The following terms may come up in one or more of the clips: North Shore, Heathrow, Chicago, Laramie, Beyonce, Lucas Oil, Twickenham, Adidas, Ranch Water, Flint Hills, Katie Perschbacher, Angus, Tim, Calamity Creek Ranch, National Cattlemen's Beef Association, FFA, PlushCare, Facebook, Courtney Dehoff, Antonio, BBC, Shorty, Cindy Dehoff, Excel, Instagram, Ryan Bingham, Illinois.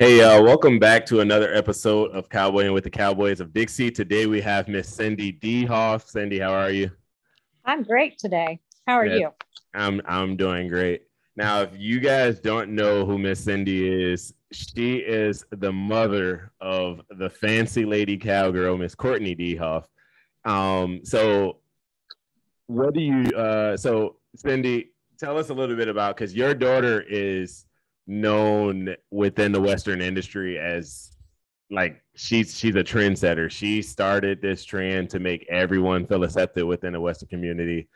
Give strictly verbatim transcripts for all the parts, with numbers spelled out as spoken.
Hey, uh, welcome back to another episode of Cowboying with the Cowboys of Dixie. Today we have Miss Cindy Dehoff. Cindy, how are you? I'm great today. How are yes, you? I'm I'm doing great. Now, if you guys don't know who Miss Cindy is, she is the mother of the fancy lady cowgirl, Miss Courtney Dehoff. Um, so, what do you? Uh, so, Cindy, tell us a little bit about, because your daughter is known within the Western industry as, like, she's she's a trendsetter. She started this trend to make everyone feel accepted within the Western community,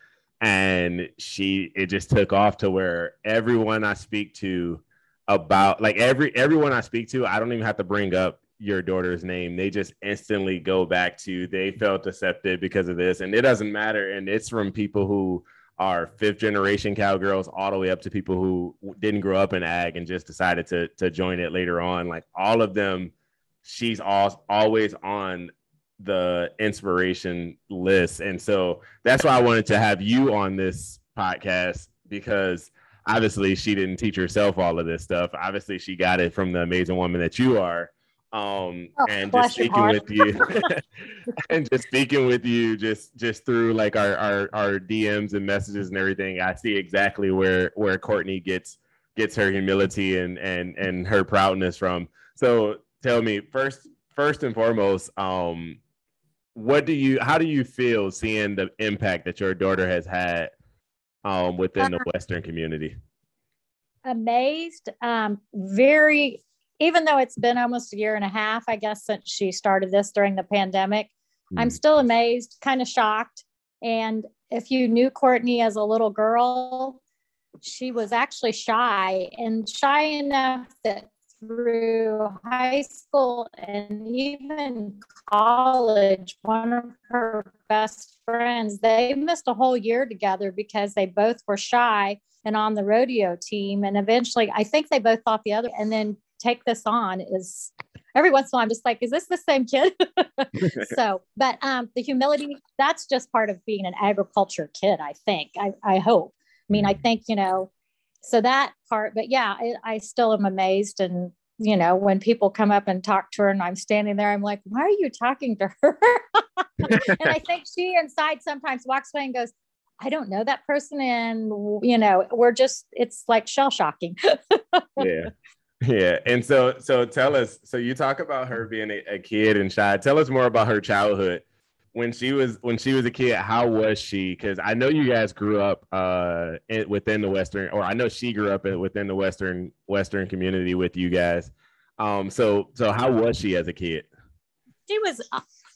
and she it just took off to where everyone I speak to about, like, every everyone I speak to, I don't even have to bring up your daughter's name. They just instantly go back to, they felt accepted because of this, and it doesn't matter. And it's from people who are fifth generation cowgirls all the way up to people who didn't grow up in ag and just decided to to join it later on. Like, all of them, she's all, always on the inspiration list. And so that's why I wanted to have you on this podcast, because obviously she didn't teach herself all of this stuff. Obviously she got it from the amazing woman that you are. Um, oh, and just speaking with you and just speaking with you, just, just through, like, our, our, our D Ms and messages and everything, I see exactly where, where Courtney gets, gets her humility and, and, and her proudness from. So tell me first, first and foremost, um, what do you, how do you feel seeing the impact that your daughter has had, um, within the Western community? Amazed, um, very, even though it's been almost a year and a half, I guess, since she started this during the pandemic, mm-hmm. I'm still amazed, kind of shocked. And if you knew Courtney as a little girl, she was actually shy, and shy enough that through high school and even college, one of her best friends, they missed a whole year together because they both were shy and on the rodeo team. And eventually, I think they both thought the other, and then take this on is every once in a while, I'm just like, is this the same kid? so, but um, the humility, that's just part of being an agriculture kid, I think, I, I hope. I mean, I think, you know, so that part, but yeah, I, I still am amazed. And, you know, when people come up and talk to her and I'm standing there, I'm like, why are you talking to her? And I think she inside sometimes walks away and goes, I don't know that person. And, you know, we're just, it's like shell shocking. Yeah. Yeah. And so, so tell us, so you talk about her being a, a kid and shy. Tell us more about her childhood. When she was, when she was a kid, how was she? 'Cause I know you guys grew up uh, in, within the Western, or I know she grew up in, within the Western, Western community with you guys. Um, so, so how was she as a kid? She was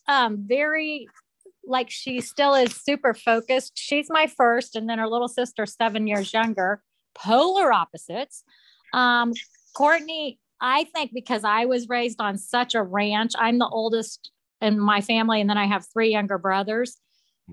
um, very, like, she still is super focused. She's my first. And then her little sister, seven years younger, polar opposites. Um, Courtney, I think because I was raised on such a ranch, I'm the oldest in my family, and then I have three younger brothers,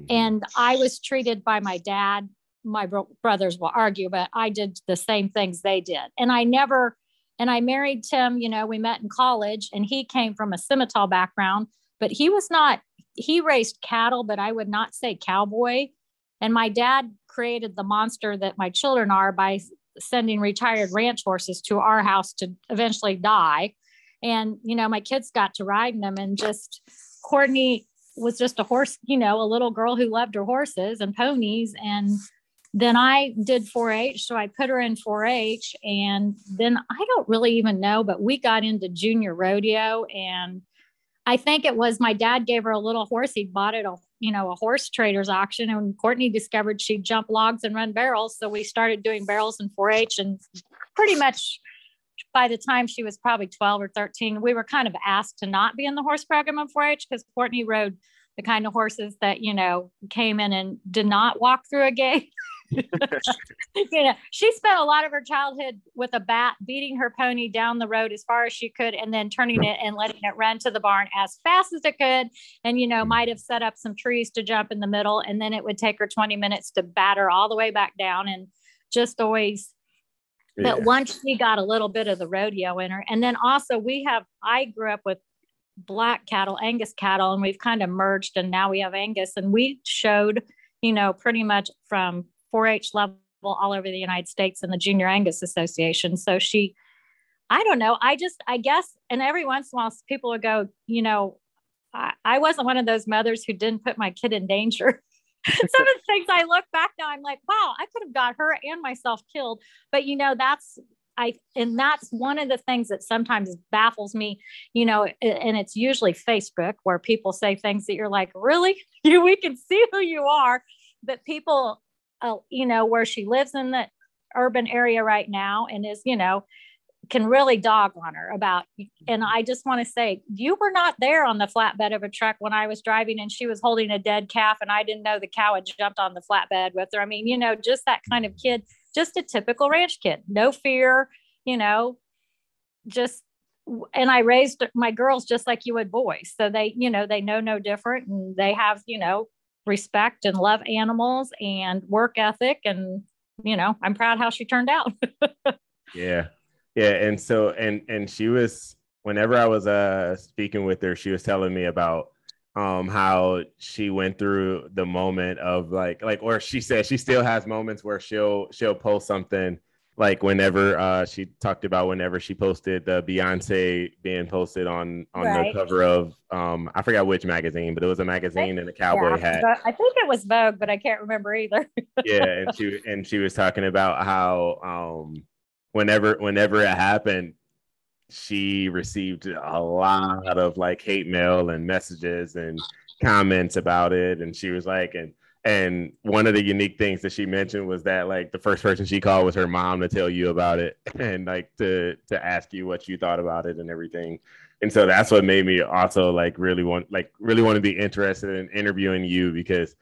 and I was treated by my dad. My bro- brothers will argue, but I did the same things they did. And I never, and I married Tim, you know, we met in college, and he came from a scimitar background, but he was not, he raised cattle, but I would not say cowboy. And my dad created the monster that my children are by sending retired ranch horses to our house to eventually die. And, you know, my kids got to riding them, and just Courtney was just a horse, you know, a little girl who loved her horses and ponies. And then I did four H. So I put her in four H, and then I don't really even know, but we got into junior rodeo. And I think it was my dad gave her a little horse. He bought it, a, you know, a horse trader's auction. And Courtney discovered she'd jump logs and run barrels. So we started doing barrels in four H. And pretty much by the time she was probably twelve or thirteen, we were kind of asked to not be in the horse program in four H because Courtney rode the kind of horses that, you know, came in and did not walk through a gate. You know, she spent a lot of her childhood with a bat beating her pony down the road as far as she could, and then turning it and letting it run to the barn as fast as it could, and, you know, might have set up some trees to jump in the middle, and then it would take her twenty minutes to batter all the way back down, and just always yeah. But once she got a little bit of the rodeo in her, and then also we have I grew up with black cattle, Angus cattle, and we've kind of merged, and now we have Angus, and we showed, you know, pretty much from four H level all over the United States and the Junior Angus Association. So she, I don't know. I just, I guess, and every once in a while people will go, you know, I, I wasn't one of those mothers who didn't put my kid in danger. Some of the things I look back now, I'm like, wow, I could have got her and myself killed. But, you know, that's, I, and that's one of the things that sometimes baffles me, you know, and it's usually Facebook where people say things that you're like, really? You, we can see who you are, but people, uh, you know, where she lives in the urban area right now and is, you know, can really dog on her about, and I just want to say, you were not there on the flatbed of a truck when I was driving and she was holding a dead calf and I didn't know the cow had jumped on the flatbed with her. I mean, you know, just that kind of kid, just a typical ranch kid, no fear, you know, just, and I raised my girls just like you would boys. So they, you know, they know no different and they have, you know, respect and love animals and work ethic. And, you know, I'm proud how she turned out. Yeah. Yeah. And so, and, and she was, whenever I was uh, speaking with her, she was telling me about um, how she went through the moment of like, like, or she said, she still has moments where she'll, she'll post something like whenever uh, she talked about whenever she posted the Beyonce being posted on, on right. the cover of, um, I forgot which magazine, but it was a magazine and a cowboy yeah, hat. I think it was Vogue, but I can't remember either. Yeah. And she, and she was talking about how, um, Whenever, whenever it happened, she received a lot of like hate mail and messages and comments about it. And she was like, and, and one of the unique things that she mentioned was that like the first person she called was her mom to tell you about it and like to, to ask you what you thought about it and everything. And so that's what made me also like really want, like really want to be interested in interviewing you because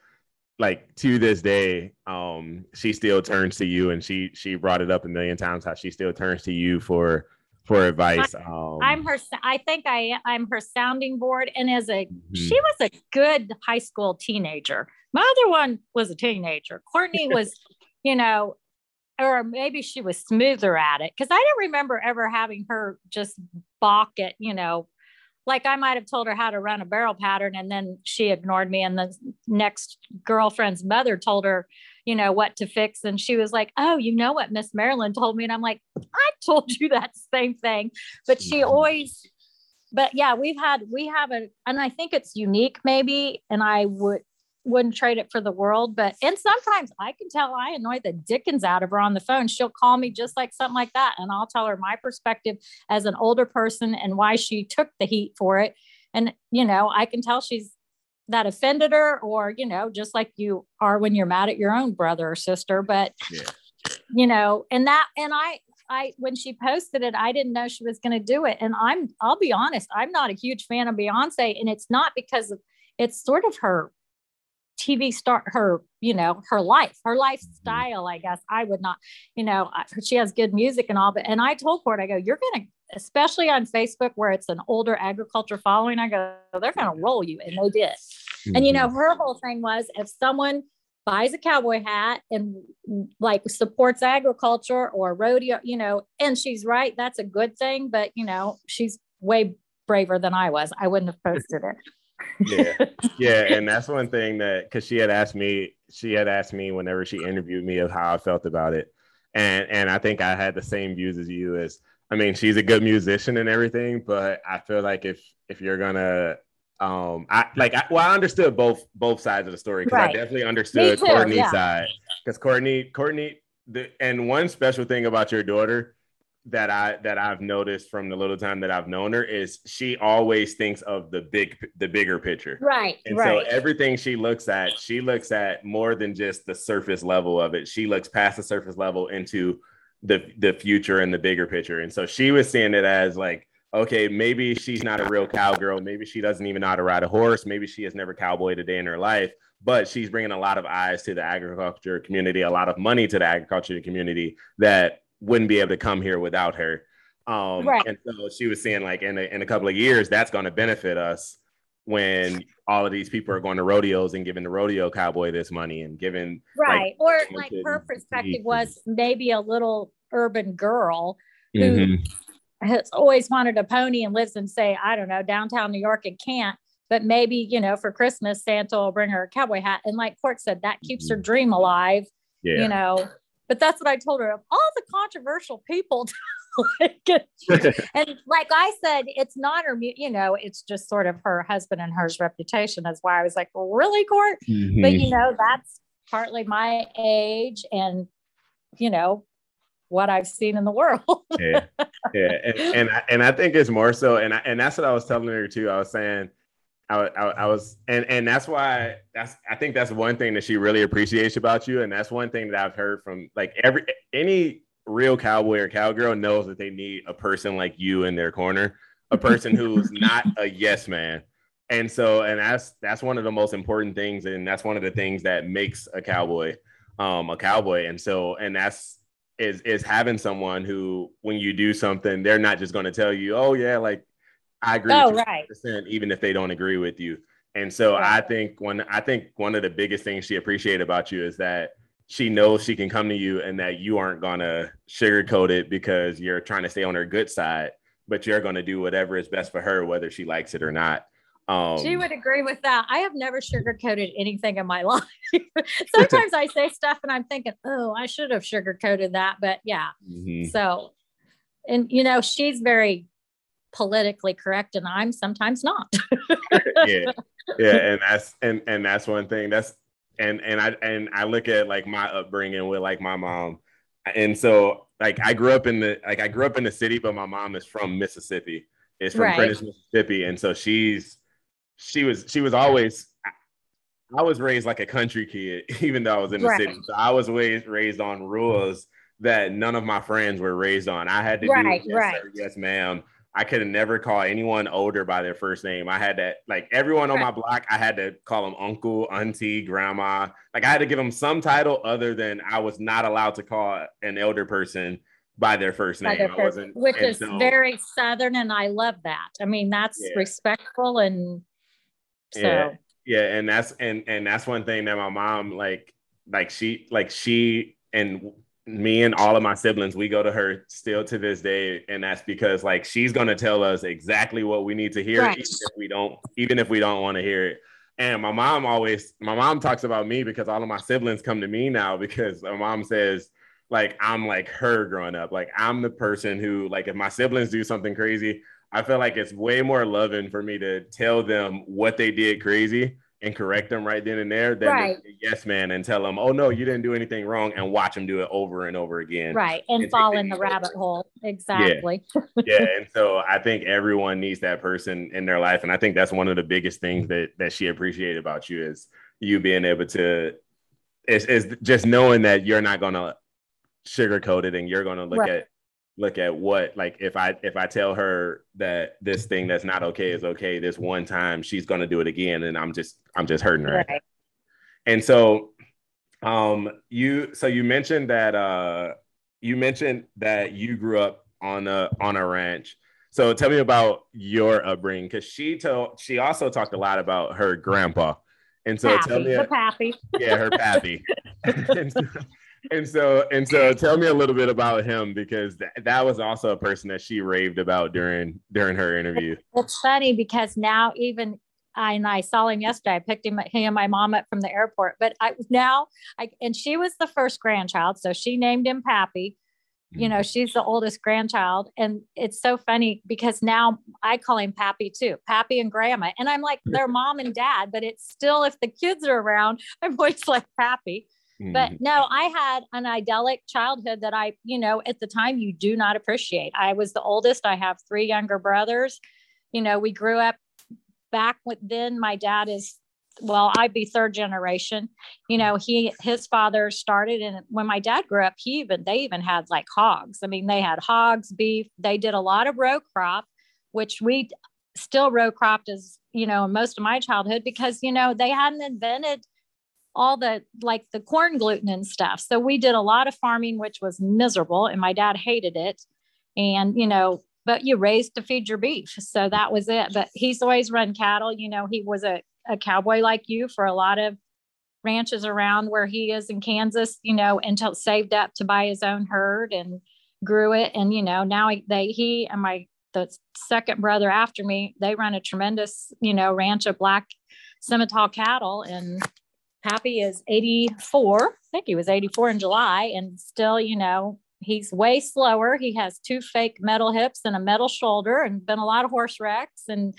like to this day, um, she still turns to you and she, she brought it up a million times how she still turns to you for, for advice. Um, I'm her, I think I, I'm her sounding board. And as a, mm-hmm. she was a good high school teenager. My other one was a teenager. Courtney was, you know, or maybe she was smoother at it. Cause I don't remember ever having her just balk at, you know, like I might've told her how to run a barrel pattern and then she ignored me. And the next girlfriend's mother told her, you know, what to fix. And she was like, oh, you know what Miss Marilyn told me. And I'm like, I told you that same thing, but she always, but yeah, we've had, we have a, and I think it's unique maybe. And I would, wouldn't trade it for the world, but, and sometimes I can tell I annoy the dickens out of her on the phone. She'll call me just like something like that. And I'll tell her my perspective as an older person and why she took the heat for it. And, you know, I can tell she's that offended her or, you know, just like you are when you're mad at your own brother or sister, but yeah. you know, and that, and I, I, when she posted it, I didn't know she was going to do it. And I'm, I'll be honest, I'm not a huge fan of Beyonce and it's not because of, it's sort of her T V star, her, you know, her life, her lifestyle, I guess I would not, you know, she has good music and all, but, and I told Court, I go, you're going to, especially on Facebook where it's an older agriculture following, I go, they're going to roll you. And they did. Mm-hmm. And, you know, her whole thing was if someone buys a cowboy hat and like supports agriculture or rodeo, you know, and she's right, that's a good thing, but you know, she's way braver than I was. I wouldn't have posted it. yeah yeah and that's one thing that because she had asked me she had asked me whenever she interviewed me of how I felt about it and and I think I had the same views as you as I mean she's a good musician and everything but I feel like if if you're gonna um I like I, well I understood both both sides of the story because right. I definitely understood too, Courtney's yeah. side because Courtney Courtney the, and one special thing about your daughter that I that I've noticed from the little time that I've known her is she always thinks of the big the bigger picture. Right. And right. so everything she looks at, she looks at more than just the surface level of it. She looks past the surface level into the the future and the bigger picture. And so she was seeing it as like, okay, maybe she's not a real cowgirl. Maybe she doesn't even know how to ride a horse. Maybe she has never cowboyed a day in her life, but she's bringing a lot of eyes to the agriculture community, a lot of money to the agriculture community that wouldn't be able to come here without her. Um, right. And so she was saying like, in a, in a couple of years, that's going to benefit us when all of these people are going to rodeos and giving the rodeo cowboy this money and giving. Right. Like, or like her perspective was maybe a little urban girl who mm-hmm. has always wanted a pony and lives in say, I don't know, downtown New York and can't, but maybe, you know, for Christmas, Santa will bring her a cowboy hat. And like Court said, that keeps mm-hmm. her dream alive, yeah. you know, but that's what I told her of all the controversial people like, and like I said, it's not her, you know, it's just sort of her husband and hers reputation. That's why I was like, really, Court? Mm-hmm. But, you know, that's partly my age and, you know, what I've seen in the world. yeah, yeah, and and I, and I think it's more so, and I, and that's what I was telling her too. I was saying, I, I, I was, and and that's why that's I think that's one thing that she really appreciates about you, and that's one thing that I've heard from like every any real cowboy or cowgirl knows that they need a person like you in their corner, a person who's not a yes man, and so and that's that's one of the most important things, and that's one of the things that makes a cowboy, um, a cowboy, and so and that's. is is having someone who, when you do something, they're not just going to tell you, oh yeah, like I agree oh, with you right. one hundred percent, even if they don't agree with you. And so right. I think one, I think one of the biggest things she appreciated about you is that she knows she can come to you and that you aren't going to sugarcoat it because you're trying to stay on her good side, but you're going to do whatever is best for her, whether she likes it or not. Um, she would agree with that. I have never sugarcoated anything in my life. Sometimes I say stuff and I'm thinking, oh, I should have sugarcoated that. But yeah. Mm-hmm. So, and you know, she's very politically correct and I'm sometimes not. yeah. Yeah. And that's, and, and that's one thing that's, and, and I, and I look at like my upbringing with like my mom. And so like, I grew up in the, like I grew up in the city, but my mom is from Mississippi. It's from right. Prentice, Mississippi. And so she's, She was, she was always, I was raised like a country kid, even though I was in the right. city. So I was raised, raised on rules that none of my friends were raised on. I had to right, do yes, right. sir, yes, ma'am. I could never call anyone older by their first name. I had to, like everyone right. on my block, I had to call them uncle, auntie, grandma. Like I had to give them some title other than I was not allowed to call an elder person by their first name. Their first, I wasn't, which is so, very Southern. And I love that. I mean, that's yeah. respectful and So. Yeah, yeah, and that's and and that's one thing that my mom like like she like she and me and all of my siblings, we go to her still to this day, and that's because like she's gonna tell us exactly what we need to hear, right. even if we don't even if we don't want to hear it. And my mom always my mom talks about me because all of my siblings come to me now because my mom says like I'm like her growing up, like I'm the person who like if my siblings do something crazy. I feel like it's way more loving for me to tell them what they did crazy and correct them right then and there than right. yes man and tell them, oh no, you didn't do anything wrong and watch them do it over and over again. Right. And, and fall in the rabbit hole. Exactly. Yeah. yeah. And so I think everyone needs that person in their life. And I think that's one of the biggest things that that she appreciated about you is you being able to, is, is just knowing that you're not going to sugarcoat it and you're going to look right. at look at what, like, if I, if I tell her that this thing that's not okay is okay, this one time she's going to do it again. And I'm just, I'm just hurting her. Right. And so, um, you, so you mentioned that, uh, you mentioned that you grew up on a, on a ranch. So tell me about your upbringing. Cause she told, she also talked a lot about her grandpa. And so pappy, tell me, her pappy. yeah, her pappy. and so, And so, and so, tell me a little bit about him because th- that was also a person that she raved about during during her interview. It's funny because now even I and I saw him yesterday. I picked him, him and my mom up from the airport. But I now I and she was the first grandchild, so she named him Pappy. You know, she's the oldest grandchild, and it's so funny because now I call him Pappy too, Pappy and Grandma, and I'm like their mom and dad. But it's still if the kids are around, I'm always like Pappy. But no, I had an idyllic childhood that I, you know, at the time you do not appreciate. I was the oldest. I have three younger brothers. You know, we grew up back with then my dad is, well, I'd be third generation. You know, he, his father started. And when my dad grew up, he even, they even had like hogs. I mean, they had hogs, beef. They did a lot of row crop, which we still row cropped as, you know, most of my childhood because, you know, they hadn't invented all the, like the corn gluten and stuff. So we did a lot of farming, which was miserable and my dad hated it. And, you know, but you raised to feed your beef. So that was it. But he's always run cattle. You know, he was a, a cowboy like you for a lot of ranches around where he is in Kansas, you know, until saved up to buy his own herd and grew it. And, you know, now they, he and my, the second brother after me, they run a tremendous, you know, ranch of black Simmental cattle. And Pappy is eighty-four. I think he was eighty-four in July and still, you know, he's way slower. He has two fake metal hips and a metal shoulder and been a lot of horse wrecks and,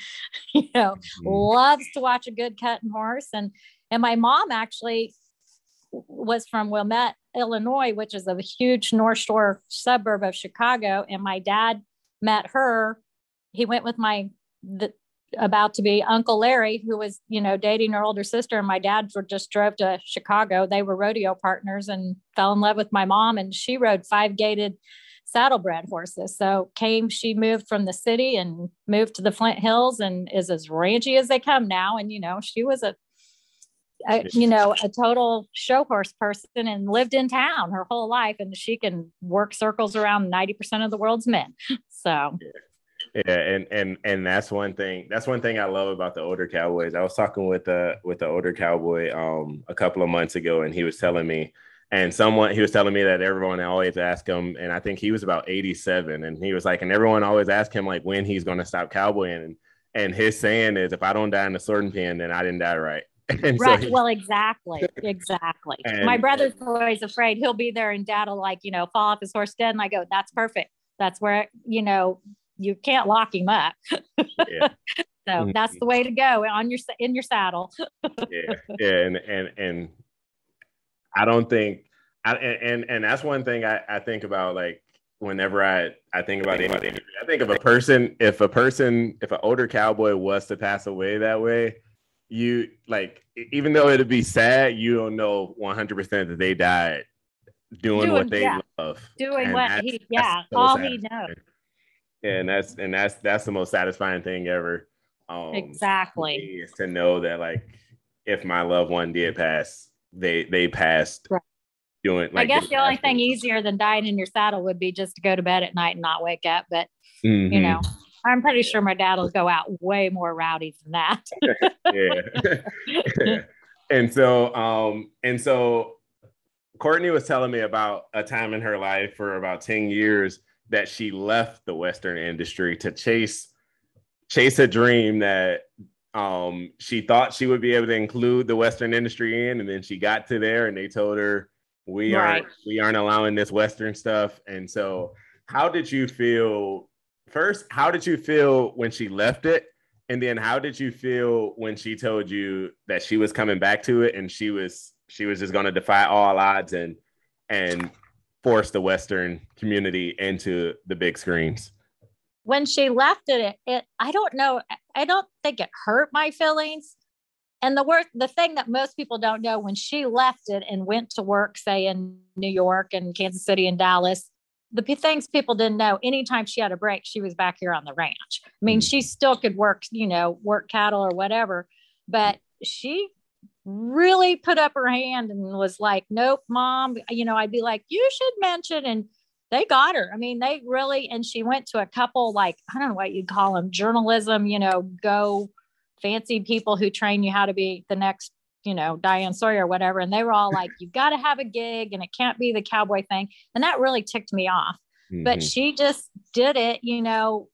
you know, mm-hmm. loves to watch a good cutting horse. And, and my mom actually was from Wilmette, Illinois, which is a huge North Shore suburb of Chicago. And my dad met her. He went with my, the, about to be Uncle Larry, who was, you know, dating her older sister. And my dad were, just drove to Chicago. They were rodeo partners and fell in love with my mom. And she rode five gated saddlebred horses. So came, she moved from the city and moved to the Flint Hills and is as ranchy as they come now. And, you know, she was a, a you know, a total show horse person and lived in town her whole life. And she can work circles around ninety percent of the world's men. So yeah. Yeah, and and and that's one thing. That's one thing I love about the older cowboys. I was talking with the with the older cowboy um, a couple of months ago, and he was telling me, and someone he was telling me that everyone always asked him, and I think he was about eighty-seven, and he was like, and everyone always asked him like when he's going to stop cowboying, and and his saying is, if I don't die in the sorting pen, then I didn't die right. And right. So he, well, exactly. Exactly. And my brother's always afraid he'll be there, and Dad'll like you know fall off his horse dead, and I go, that's perfect. That's where you know. You can't lock him up. Yeah. So that's the way to go on your, in your saddle. yeah. yeah. And, and, and I don't think, I, and, and that's one thing I, I think about, like, whenever I, I think about anybody, I think of a person, if a person, if an older cowboy was to pass away that way, you like, even though it'd be sad, you don't know one hundred percent that they died doing, doing what they yeah. love. Doing and what he, yeah, so all sad. He knows. Yeah, and that's and that's that's the most satisfying thing ever. Um, exactly, is to know that like if my loved one did pass, they they passed right. doing. Like, I guess the only thing easier than dying in your saddle would be just to go to bed at night and not wake up. But mm-hmm. you know, I'm pretty sure my dad will go out way more rowdy than that. yeah. yeah, and so um and so Courtney was telling me about a time in her life for about ten years. That she left the Western industry to chase chase a dream that um, she thought she would be able to include the Western industry in, and then she got to there and they told her we right. aren't we aren't allowing this Western stuff. And so, how did you feel first? How did you feel when she left it, and then how did you feel when she told you that she was coming back to it and she was she was just going to defy all odds and and force the Western community into the big screens? When she left it, it, I don't know. I don't think it hurt my feelings. And the worst, the thing that most people don't know, when she left it and went to work, say in New York and Kansas City and Dallas, the p- things people didn't know, anytime she had a break, she was back here on the ranch. I mean, she still could work, you know, work cattle or whatever, but she really put up her hand and was like, nope, mom, you know, I'd be like, you should mention. And they got her. I mean, they really, and she went to a couple, like, I don't know what you'd call them, journalism, you know, go fancy people who train you how to be the next, you know, Diane Sawyer or whatever. And they were all like, you've got to have a gig and it can't be the cowboy thing. And that really ticked me off, mm-hmm. but she just did it, you know?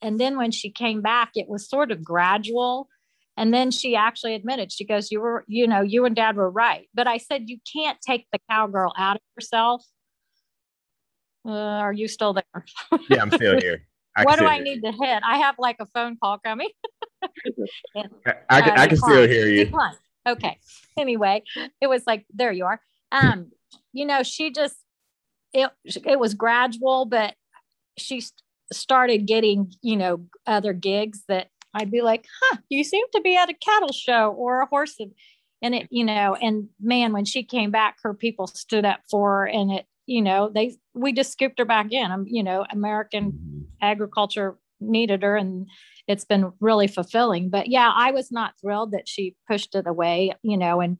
And then when she came back, it was sort of gradual. And then she actually admitted, she goes, you were, you know, you and dad were right. But I said, you can't take the cowgirl out of yourself. Uh, are you still there? Yeah, I'm still here. I what do I you. need to hit? I have like a phone call coming. and, I, I, uh, I can still hear you. Decline. Okay. Anyway, it was like, there you are. Um, you know, she just, it, it was gradual, but she started getting, you know, other gigs that I'd be like, huh, you seem to be at a cattle show or a horse. And it, you know, and man, when she came back, her people stood up for her and it, you know, they, we just scooped her back in. Um, you know, American agriculture needed her and it's been really fulfilling, but yeah, I was not thrilled that she pushed it away, you know, and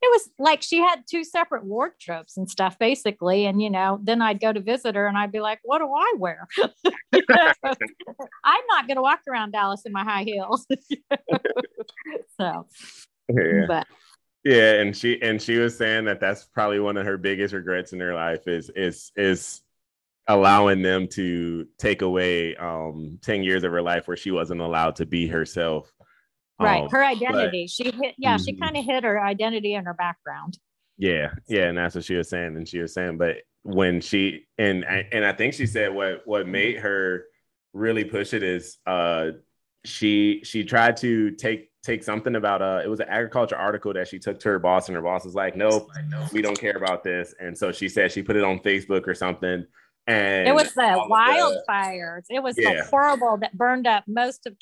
it was like, she had two separate wardrobes and stuff basically. And, you know, then I'd go to visit her and I'd be like, what do I wear? I'm not going to walk around Dallas in my high heels. so, yeah. But. yeah. And she, and she was saying that that's probably one of her biggest regrets in her life is, is, is allowing them to take away um, ten years of her life where she wasn't allowed to be herself. Right. Her identity. But, she hit, yeah, mm-hmm. she kind of hid her identity and her background. Yeah. Yeah. And that's what she was saying. And she was saying, but when she, and I, and I think she said what, what made her really push it is uh, she, she tried to take, take something about uh it was an agriculture article that she took to her boss, and her boss was like, nope, we don't care about this. And so she said she put it on Facebook or something. And it was the wildfires. The, it was yeah. so horrible that burned up most of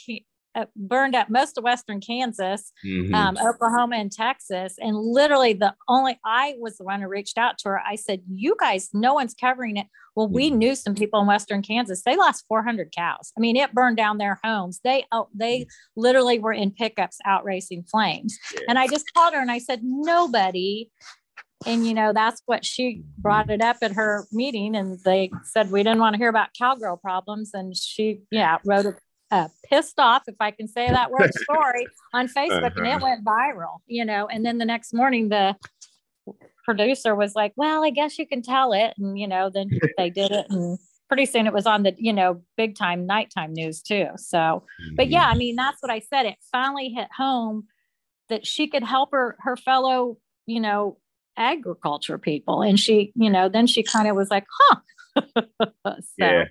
uh, burned up most of Western Kansas, mm-hmm. um, Oklahoma and Texas. And literally the only, I was the one who reached out to her. I said, you guys, no one's covering it. Well, we mm-hmm. knew some people in Western Kansas. They lost four hundred cows. I mean, it burned down their homes. They, oh, they mm-hmm. literally were in pickups out racing flames. Yeah. And I just called her and I said, nobody. And, you know, that's what she brought it up at her meeting. And they said, we didn't want to hear about cowgirl problems. And she, yeah, wrote a, a pissed off, if I can say that word, story on Facebook. Uh-huh. And it went viral, you know. And then the next morning, the producer was like, well, I guess you can tell it. And, you know, then they did it. And pretty soon it was on the, you know, big time nighttime news too. So, but yeah, I mean, that's what I said. It finally hit home that she could help her, her fellow, you know, agriculture people. And she, you know, then she kind of was like, huh. So. Yeah.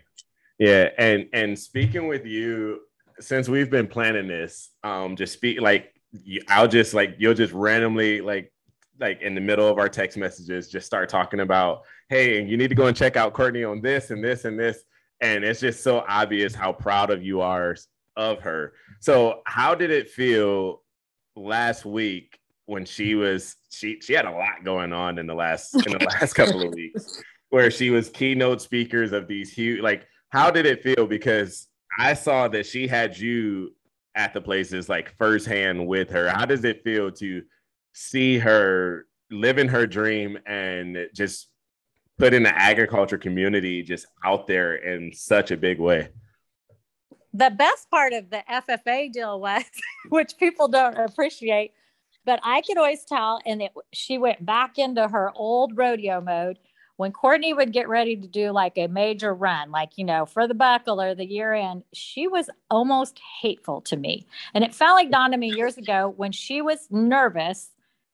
Yeah. And, and speaking with you, since we've been planning this, um, just speak like, I'll just like, you'll just randomly like, like in the middle of our text messages, just start talking about, hey, and you need to go and check out Courtney on this and this and this. And it's just so obvious how proud of you are of her. So how did it feel last week when she was, she, she had a lot going on in the last, in the last couple of weeks where she was keynote speakers of these huge, like, how did it feel? Because I saw that she had you at the places like firsthand with her. How does it feel to see her living her dream and just put in the agriculture community just out there in such a big way? The best part of the F F A deal was, which people don't appreciate, but I could always tell, and it, she went back into her old rodeo mode when Courtney would get ready to do like a major run, like, you know, for the buckle or the year end, she was almost hateful to me. And it finally dawned on me years ago when she was nervous,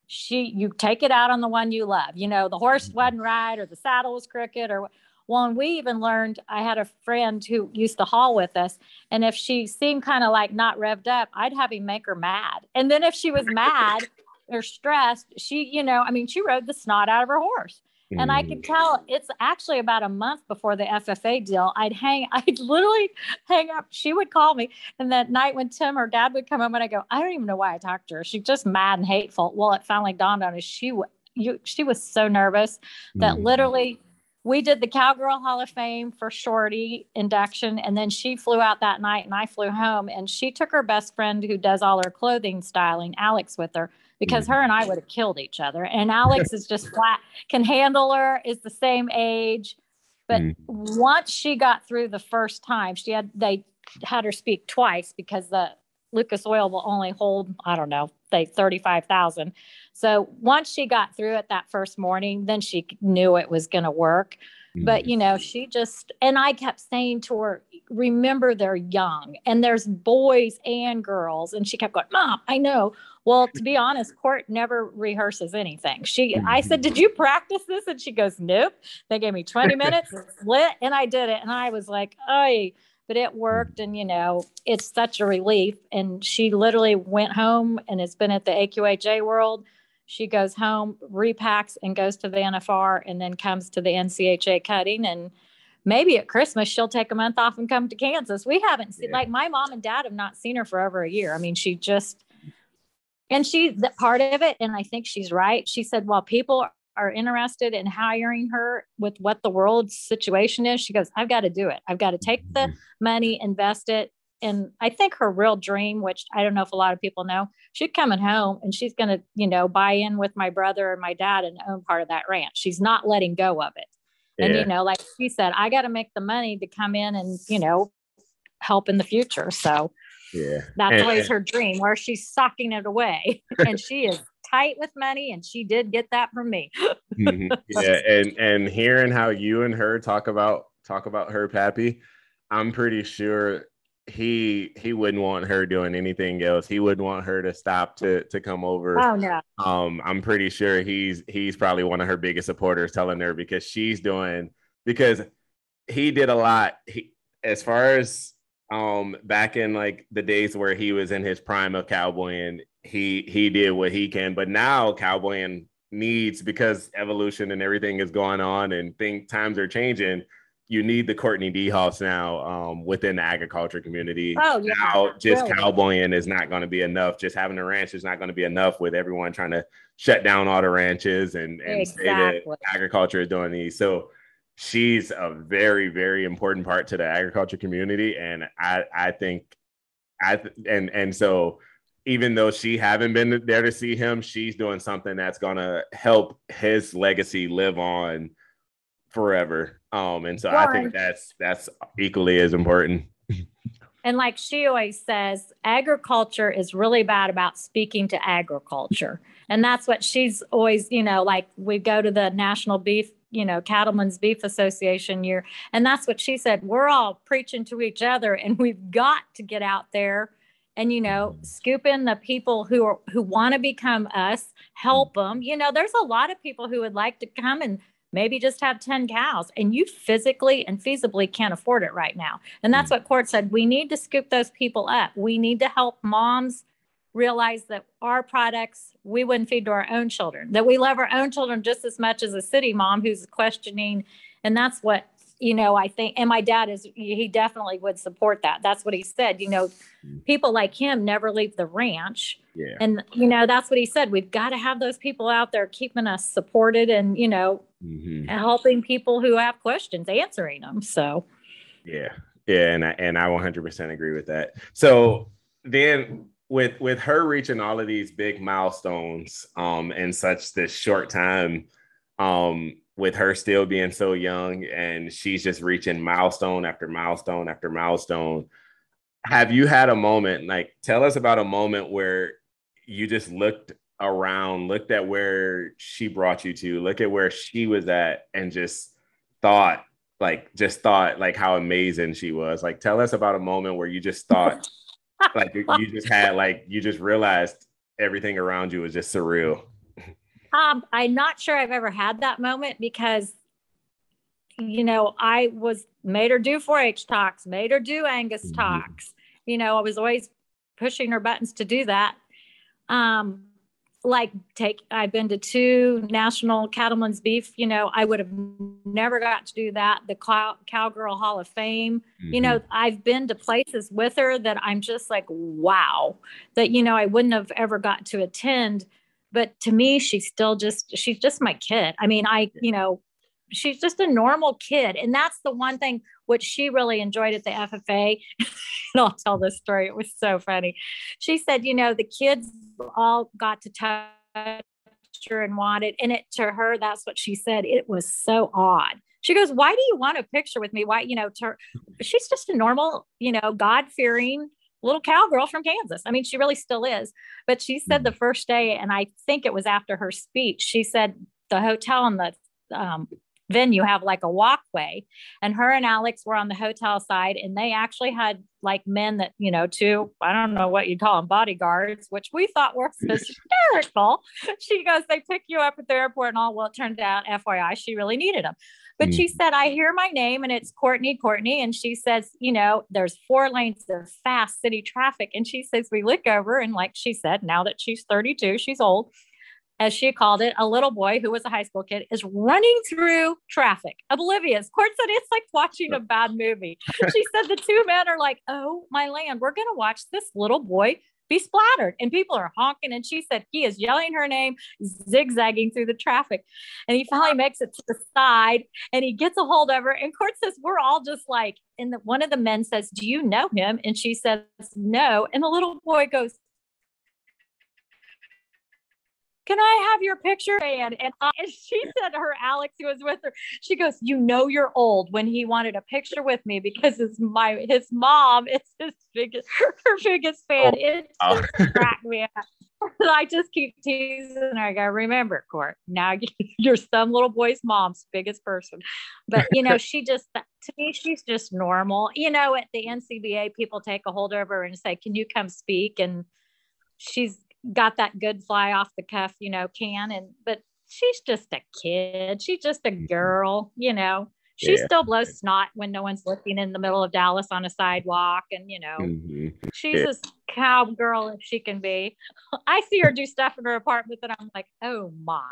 she, you take it out on the one you love, you know, the horse wasn't right or the saddle was crooked or well, and we even learned, I had a friend who used to haul with us. And if she seemed kind of like not revved up, I'd have him make her mad. And then if she was mad or stressed, she, you know, I mean, she rode the snot out of her horse. And I could tell it's actually about a month before the F F A deal. I'd hang, I'd literally hang up. She would call me. And that night when Tim or dad would come home and I go, I don't even know why I talked to her. She's just mad and hateful. Well, it finally dawned on us. She, you, she was so nervous that mm-hmm. literally we did the Cowgirl Hall of Fame for Shorty induction. And then she flew out that night and I flew home and she took her best friend who does all her clothing styling, Alex, with her. Because her and I would have killed each other. And Alex is just flat, can handle her, is the same age. But mm. once she got through the first time, she had they had her speak twice because the Lucas Oil will only hold, I don't know, they thirty-five thousand. So once she got through it that first morning, then she knew it was going to work. Mm. But, you know, she just, and I kept saying to her, remember they're young and there's boys and girls. And she kept going, Mom, I know. Well, to be honest, Court never rehearses anything. She, I said, did you practice this? And she goes, nope. They gave me twenty minutes, lit, and I did it. And I was like, "Ay," but it worked. And, you know, it's such a relief. And she literally went home and it's been at the A Q H A world. She goes home, repacks, and goes to the N F R and then comes to the N C H A cutting. And maybe at Christmas, she'll take a month off and come to Kansas. We haven't seen, yeah. like my mom and dad have not seen her for over a year. I mean, she just, and she, that part of it, and I think she's right. She said, while people are interested in hiring her with what the world's situation is, she goes, I've got to do it. I've got to take the money, invest it. And I think her real dream, which I don't know if a lot of people know, she's coming home and she's going to, you know, buy in with my brother and my dad and own part of that ranch. She's not letting go of it. And, yeah. you know, like she said, I got to make the money to come in and, you know, help in the future. So yeah, that's and, always her dream where she's socking it away. And she is tight with money. And she did get that from me. mm-hmm. Yeah. And, and hearing how you and her talk about, talk about her pappy, I'm pretty sure he he wouldn't want her doing anything else. He wouldn't want her to stop to to come over. Oh no. Um, I'm pretty sure he's he's probably one of her biggest supporters, telling her because she's doing because he did a lot. He, as far as um back in like the days where he was in his prime of cowboying, he he did what he can. But now cowboying needs, because evolution and everything is going on and think times are changing. You need the Courtney Dehoffs now um, within the agriculture community. Oh, yeah. Now, just really. Cowboying is not going to be enough. Just having a ranch is not going to be enough with everyone trying to shut down all the ranches and, and exactly. say that agriculture is doing these. So she's a very, very important part to the agriculture community. And I, I think, I th- and and so even though she haven't been there to see him, she's doing something that's going to help his legacy live on forever. Um, and so One. I think that's, that's equally as important. And like she always says, agriculture is really bad about speaking to agriculture. And that's what she's always, you know, like we go to the National Beef, you know, Cattlemen's Beef Association year. And that's what she said. We're all preaching to each other and we've got to get out there and, you know, scoop in the people who are, who want to become us, help them. You know, there's a lot of people who would like to come and maybe just have ten cows and you physically and feasibly can't afford it right now. And that's what Court said. We need to scoop those people up. We need to help moms realize that our products, we wouldn't feed to our own children, that we love our own children just as much as a city mom who's questioning. And that's what, you know, I think, and my dad is, he definitely would support that. That's what he said. You know, people like him never leave the ranch. Yeah. And, you know, that's what he said. We've got to have those people out there keeping us supported and, you know, mm-hmm. helping people who have questions, answering them. So, yeah. Yeah. And I, and I one hundred percent agree with that. So then with, with her reaching all of these big milestones, um, in such this short time, um, with her still being so young and she's just reaching milestone after milestone after milestone, have you had a moment, like tell us about a moment where you just looked around, looked at where she brought you to, look at where she was at and just thought like, just thought like how amazing she was. Like, tell us about a moment where you just thought like you just had, like, you just realized everything around you was just surreal. Um, I'm not sure I've ever had that moment because, you know, I was made her do four H talks, made her do Angus talks. You know, I was always pushing her buttons to do that. Um, like take, I've been to two National Cattlemen's Beef, you know, I would have never got to do that. The Cow, Cowgirl Hall of Fame, mm-hmm. you know, I've been to places with her that I'm just like, wow, that, you know, I wouldn't have ever got to attend. But to me, she's still just, she's just my kid. I mean, I, you know, she's just a normal kid. And that's the one thing what she really enjoyed at the F F A. And I'll tell this story. It was so funny. She said, you know, the kids all got to touch her and wanted. And it to her, that's what she said. It was so odd. She goes, why do you want a picture with me? Why, you know, to her, she's just a normal, you know, God-fearing little cowgirl from Kansas. I mean, she really still is. But she said the first day, and I think it was after her speech, she said the hotel and the um, venue have like a walkway. And her and Alex were on the hotel side, and they actually had like men that, you know, two, I don't know what you call them, bodyguards, which we thought were hysterical. She goes, they pick you up at the airport and all. Well, it turned out, F Y I, she really needed them. But she said, I hear my name and it's Courtney, Courtney. And she says, you know, there's four lanes of fast city traffic. And she says, we look over. And like she said, now that she's thirty-two, she's old, as she called it, a little boy who was a high school kid is running through traffic, oblivious. Court said, it's like watching a bad movie. She said, the two men are like, oh, my land, we're going to watch this little boy be splattered, and people are honking. And she said, he is yelling her name, zigzagging through the traffic. And he finally makes it to the side and he gets a hold of her. And Court says, we're all just like, and the, one of the men says, do you know him? And she says, no. And the little boy goes, can I have your picture? And, and, I, and she said to her, Alex, who was with her, she goes, you know, you're old when he wanted a picture with me because his, my, his mom is his biggest, her biggest fan. Oh, it wow. just cracked me up. And I just keep teasing. I go, remember, Court, now you're some little boy's mom's biggest person. But, you know, she just, to me, she's just normal. You know, at the N C B A, people take a hold of her and say, can you come speak? And she's got that good fly off the cuff, you know, can. And, but she's just a kid. She's just a girl, you know. She yeah. still blows snot when no one's looking in the middle of Dallas on a sidewalk. And, you know, mm-hmm. she's yeah. as cowgirl as she can be. I see her do stuff in her apartment that I'm like, oh, my.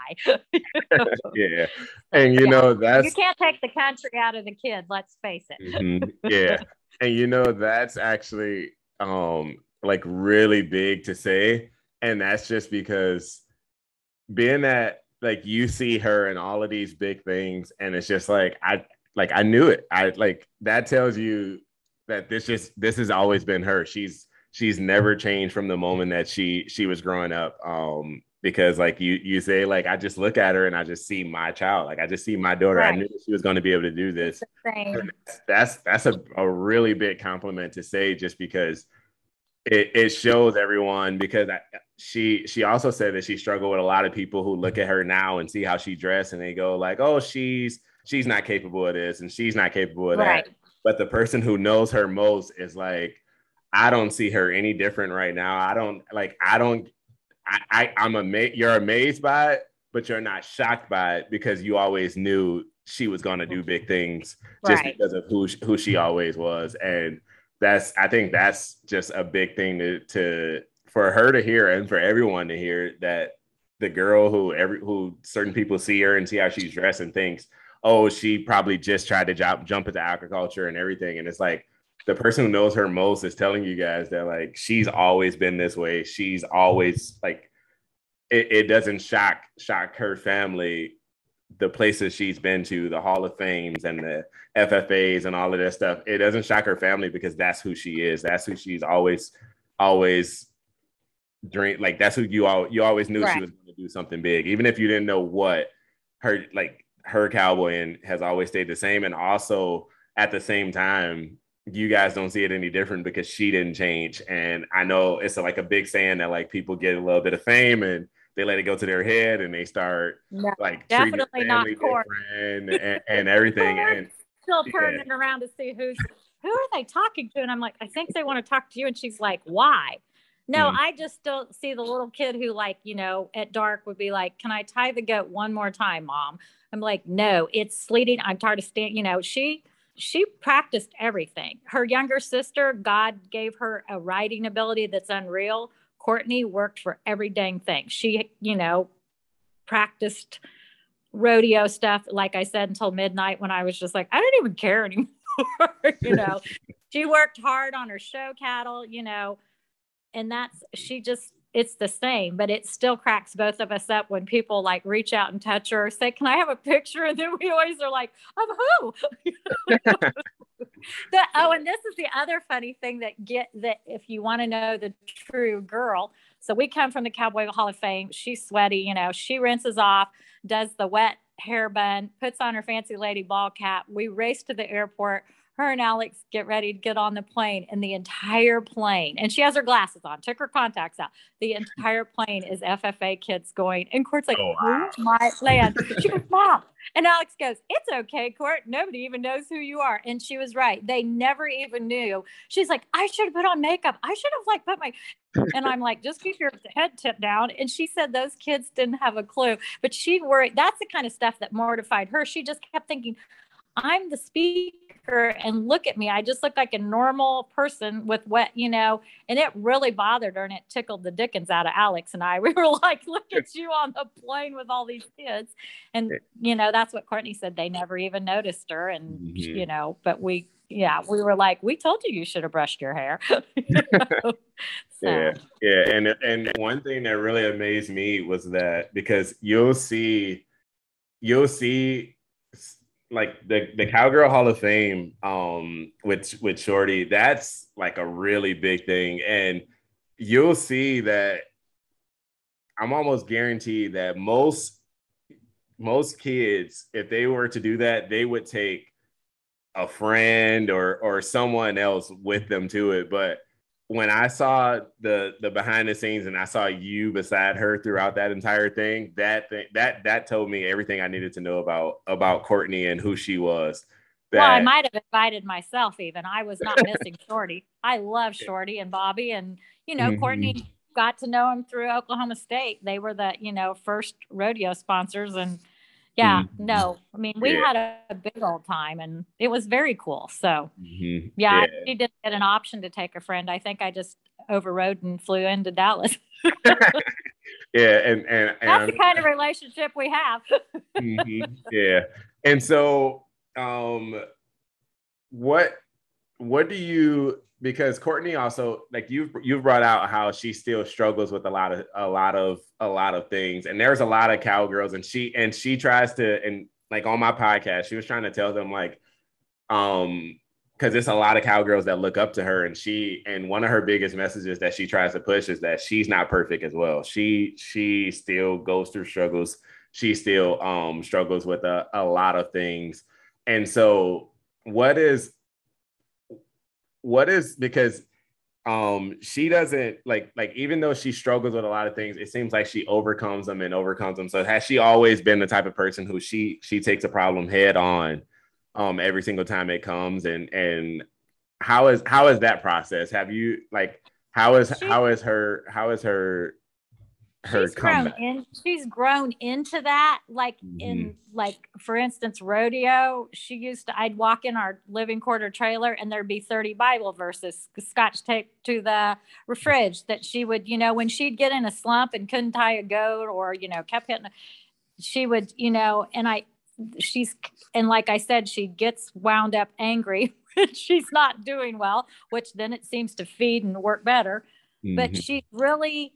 yeah. And, you yeah. know, that's. You can't take the country out of the kid. Let's face it. mm-hmm. Yeah. And, you know, that's actually um, like really big to say. And that's just because being that, like, you see her in all of these big things, and it's just like, I, like, I knew it. I like, that tells you that this just, this has always been her. She's, she's never changed from the moment that she, she was growing up. Um, because like you, you say, like, I just look at her and I just see my child. Like, I just see my daughter. Right. I knew she was going to be able to do this. That's, that's, that's a, a really big compliment to say, just because it, it shows everyone, because I, She she also said that she struggled with a lot of people who look at her now and see how she dressed and they go like, oh, she's she's not capable of this and she's not capable of right. that. But the person who knows her most is like, I don't see her any different right now. I don't like I don't I, I I'm amazed. You're amazed by it, but you're not shocked by it because you always knew she was going to do big things just right. because of who who she always was. And that's I think that's just a big thing to to. for her to hear and for everyone to hear, that the girl who every who certain people see her and see how she's dressed and thinks, oh, she probably just tried to jump, jump into agriculture and everything. And it's like, the person who knows her most is telling you guys that like, she's always been this way. She's always like, it, it doesn't shock, shock her family, the places she's been to, the Hall of Fames and the F F As and all of that stuff. It doesn't shock her family because that's who she is. That's who she's always, always, dream like that's who you all you always knew right. she was going to do something big, even if you didn't know what. Her like her cowboying has always stayed the same, and also at the same time you guys don't see it any different because she didn't change. And I know it's a, like a big saying that like people get a little bit of fame and they let it go to their head and they start no, like definitely not Court and, and everything and still turning yeah. around to see who's who are they talking to, and I'm like, I think they want to talk to you, and she's like, why? No, mm-hmm. I just don't see the little kid who like, you know, at dark would be like, can I tie the goat one more time, Mom? I'm like, no, it's sleeting. I'm tired of standing. You know, she, she practiced everything. Her younger sister, God gave her a riding ability that's unreal. Courtney worked for every dang thing. She, you know, practiced rodeo stuff, like I said, until midnight when I was just like, I don't even care anymore. You know, she worked hard on her show cattle, you know. And that's, she just, it's the same, but it still cracks both of us up when people like reach out and touch her or say, can I have a picture? And then we always are like, of who? the, oh, and this is the other funny thing that get that if you want to know the true girl. So we come from the Cowboy Hall of Fame. She's sweaty, you know, she rinses off, does the wet hair bun, puts on her fancy lady ball cap. We race to the airport. Her and Alex get ready to get on the plane, and the entire plane, and she has her glasses on, took her contacts out. The entire plane is F F A kids going, and Court's like, oh, wow. Who might land? She goes, Mom. And Alex goes, it's okay, Court. Nobody even knows who you are. And she was right. They never even knew. She's like, I should have put on makeup. I should have like put my, and I'm like, just keep your head tipped down. And she said those kids didn't have a clue, but she worried. That's the kind of stuff that mortified her. She just kept thinking, I'm the speaker and look at me. I just look like a normal person with wet, you know, and it really bothered her and it tickled the dickens out of Alex and I. We were like, look at you on the plane with all these kids. And, you know, that's what Courtney said. They never even noticed her. And, mm-hmm. you know, but we, yeah, we were like, we told you you should have brushed your hair. You know? So. Yeah. Yeah. And, and one thing that really amazed me was that because you'll see, you'll see, like the, the Cowgirl Hall of Fame um, with, with Shorty, that's like a really big thing. And you'll see that I'm almost guaranteed that most most kids, if they were to do that, they would take a friend or or someone else with them to it. But when I saw the the behind the scenes and I saw you beside her throughout that entire thing, that thing, that that told me everything I needed to know about about Courtney and who she was. That... Well, I might have invited myself even. I was not missing Shorty. I love Shorty and Bobby, and you know, mm-hmm. Courtney got to know him through Oklahoma State. They were the, you know, first rodeo sponsors, and yeah, mm-hmm. no, I mean, we yeah. had a, a big old time, and it was very cool. So mm-hmm. yeah, yeah, I didn't get an option to take a friend. I think I just overrode and flew into Dallas. Yeah, and, and, and that's I'm, the kind of relationship we have. Mm-hmm. Yeah, and so. Um, what, what do you, because Courtney also, like you've, you've brought out how she still struggles with a lot of, a lot of, a lot of things. And there's a lot of cowgirls, and she, and she tries to, and like on my podcast, she was trying to tell them like, um, cause it's a lot of cowgirls that look up to her, and she, and one of her biggest messages that she tries to push is that she's not perfect as well. She, she still goes through struggles. She still, um, struggles with a, a lot of things. And so what is, what is, because um, she doesn't like, like, even though she struggles with a lot of things, it seems like she overcomes them and overcomes them. So has she always been the type of person who she, she takes a problem head on um, every single time it comes? And, and how is, how is that process? Have you like, how is, she, how is her, how is her, her she's grown, in, she's grown into that, like mm-hmm. in like for instance rodeo, she used to I'd walk in our living quarter trailer and there'd be thirty Bible verses scotch taped to the fridge that she would, you know, when she'd get in a slump and couldn't tie a goat or, you know, kept hitting, she would, you know, and I she's and like I said, she gets wound up angry when she's not doing well, which then it seems to feed and work better. Mm-hmm. But she really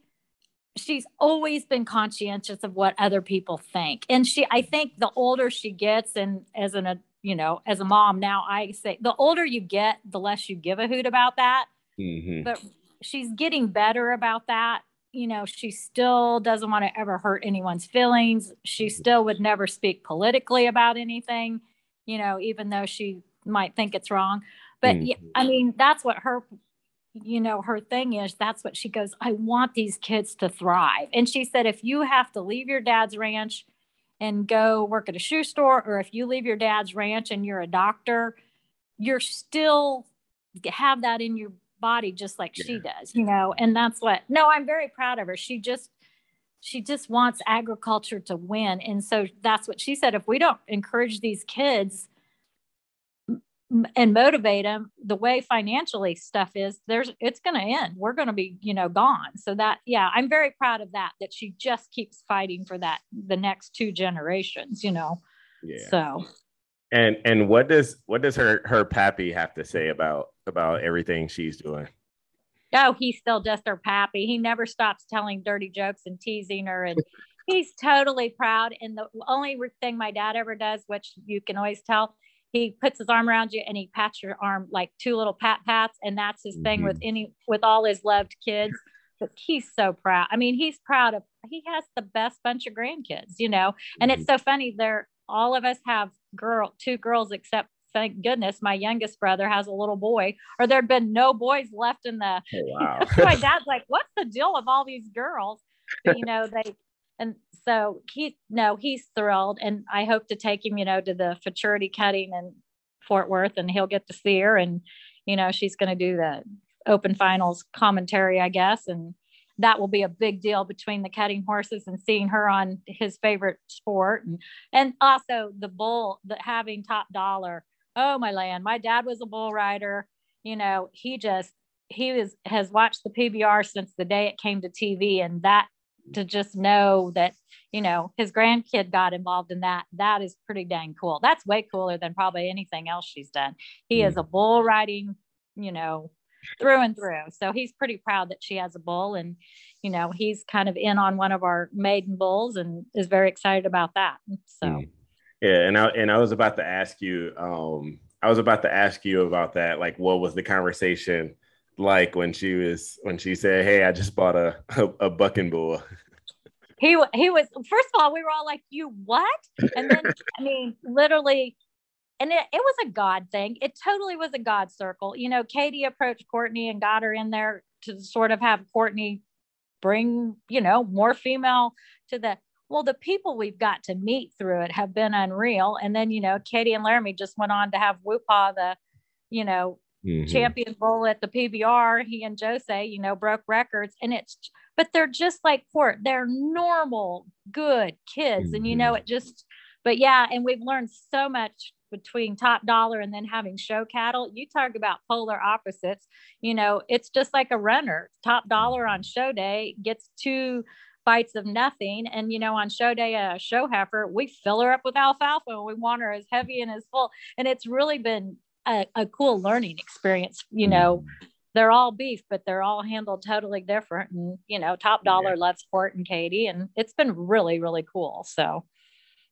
she's always been conscientious of what other people think. And she, I think the older she gets, and as an, a, you know, as a mom now, I say the older you get, the less you give a hoot about that, mm-hmm. but she's getting better about that. You know, she still doesn't want to ever hurt anyone's feelings. She still would never speak politically about anything, you know, even though she might think it's wrong. But mm-hmm. yeah, I mean, that's what her, you know, her thing is, that's what she goes, I want these kids to thrive. And she said, if you have to leave your dad's ranch and go work at a shoe store, or if you leave your dad's ranch and you're a doctor, you're still have that in your body, just like yeah. she does, you know, and that's what, no, I'm very proud of her. She just, she just wants agriculture to win. And so that's what she said. If we don't encourage these kids and motivate them the way financially stuff is, there's it's going to end. We're going to be, you know, gone. So that, yeah, I'm very proud of that, that she just keeps fighting for that the next two generations, you know? Yeah. So. And, and what does, what does her, her pappy have to say about, about everything she's doing? Oh, he's still just her pappy. He never stops telling dirty jokes and teasing her, and he's totally proud. And the only thing my dad ever does, which you can always tell, he puts his arm around you and he pats your arm, like two little pat pats. And that's his thing mm-hmm. with any, with all his loved kids, but he's so proud. I mean, he's proud of, he has the best bunch of grandkids, you know, and mm-hmm. it's so funny. They're all of us have girl, two girls, except thank goodness my youngest brother has a little boy, or there'd been no boys left in the, oh, wow. My dad's like, what's the deal with all these girls? But, you know, they, and so he, no, he's thrilled. And I hope to take him, you know, to the futurity cutting in Fort Worth, and he'll get to see her. And, you know, she's going to do the open finals commentary, I guess. And that will be a big deal between the cutting horses and seeing her on his favorite sport. And, and also the bull, that having Top Dollar. Oh my land. My dad was a bull rider. You know, he just, he was, has watched the P B R since the day it came to T V, and that, to just know that, you know, his grandkid got involved in that, that is pretty dang cool. That's way cooler than probably anything else she's done. He mm-hmm. is a bull riding, you know, through and through. So he's pretty proud that she has a bull, and, you know, he's kind of in on one of our maiden bulls and is very excited about that. So. Mm-hmm. Yeah. And I, and I was about to ask you, um, I was about to ask you about that. Like, what was the conversation like when she was, when she said, hey, I just bought a, a, a bucking bull? He he was, first of all, we were all like, you what? And then, I mean, literally, and it, it was a God thing. It totally was a God circle. You know, Katie approached Courtney and got her in there to sort of have Courtney bring, you know, more female to the, well, the people we've got to meet through it have been unreal. And then, you know, Katie and Laramie just went on to have Whoopaw, the, you know, mm-hmm. champion bull at the P B R. He and Jose, you know, broke records, and it's, but they're just like Court. They're normal, good kids. Mm-hmm. And, you know, it just, but yeah. And we've learned so much between Top Dollar and then having show cattle. You talk about polar opposites, you know, it's just like a runner. Top Dollar on show day gets two bites of nothing. And, you know, on show day, a show heifer, we fill her up with alfalfa and we want her as heavy and as full. And it's really been A, a cool learning experience. You know, they're all beef, but they're all handled totally different. And, you know, Top Dollar yeah. loves Court and Katie, and it's been really, really cool. So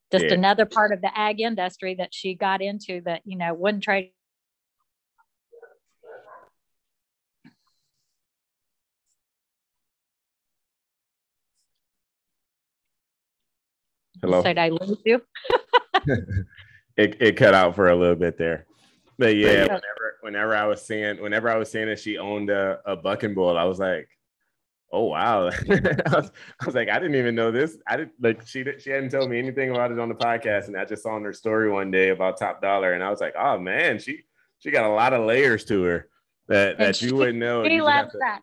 just yeah. another part of the ag industry that she got into that, you know, wouldn't trade. Hello. Did I lose you? it, it cut out for a little bit there. But yeah, whenever whenever I was seeing whenever I was seeing that she owned a, a bucking bull, I was like, oh wow. I, was, I was like, I didn't even know this. I didn't like she she hadn't told me anything about it on the podcast. And I just saw in her story one day about Top Dollar. And I was like, oh man, she she got a lot of layers to her that, that she, you wouldn't know. She loves to- that.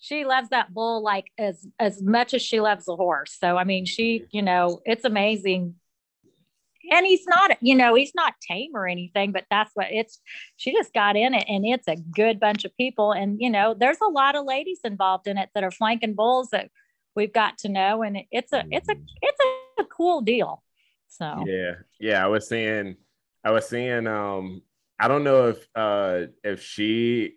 She loves that bull like as as much as she loves the horse. So I mean, she, you know, it's amazing. And he's not, you know, he's not tame or anything, but that's what it's, she just got in it, and it's a good bunch of people. And, you know, there's a lot of ladies involved in it that are flanking bulls that we've got to know. And it's a, it's a, it's a cool deal. So, yeah. Yeah. I was seeing, I was seeing, um, I don't know if, uh, if she,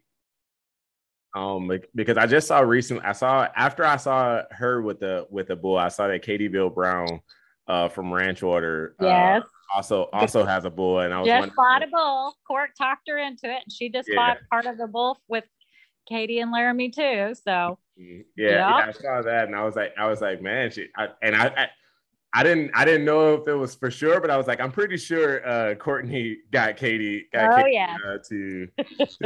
um, because I just saw recently, I saw, after I saw her with the, with the bull, I saw that Katie Bill Brown, Uh, from Ranch Water, yes, uh, also also has a bull, and I was just bought a bull. Court talked her into it, and she just yeah. bought part of the bull with Katie and Laramie too. So yeah, yeah. yeah I saw that, and I was like, I was like, man, she, I, and I, I, I didn't, I didn't know if it was for sure, but I was like, I'm pretty sure uh, Courtney got Katie, got oh, Katie yeah. uh, to,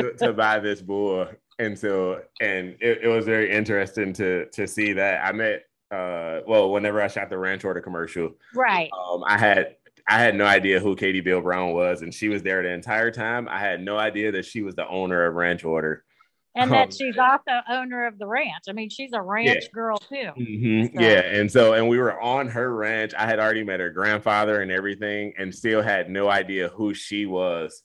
to to buy this bull, and so and it, it was very interesting to to see that. I met. Uh, well, whenever I shot the Ranch Water commercial, right? Um, I had I had no idea who Katie Bill Brown was, and she was there the entire time. I had no idea that she was the owner of Ranch Water, and that um, she's also owner of the ranch. I mean, she's a ranch yeah. girl too. Mm-hmm. So. Yeah, and so and we were on her ranch. I had already met her grandfather and everything, and still had no idea who she was.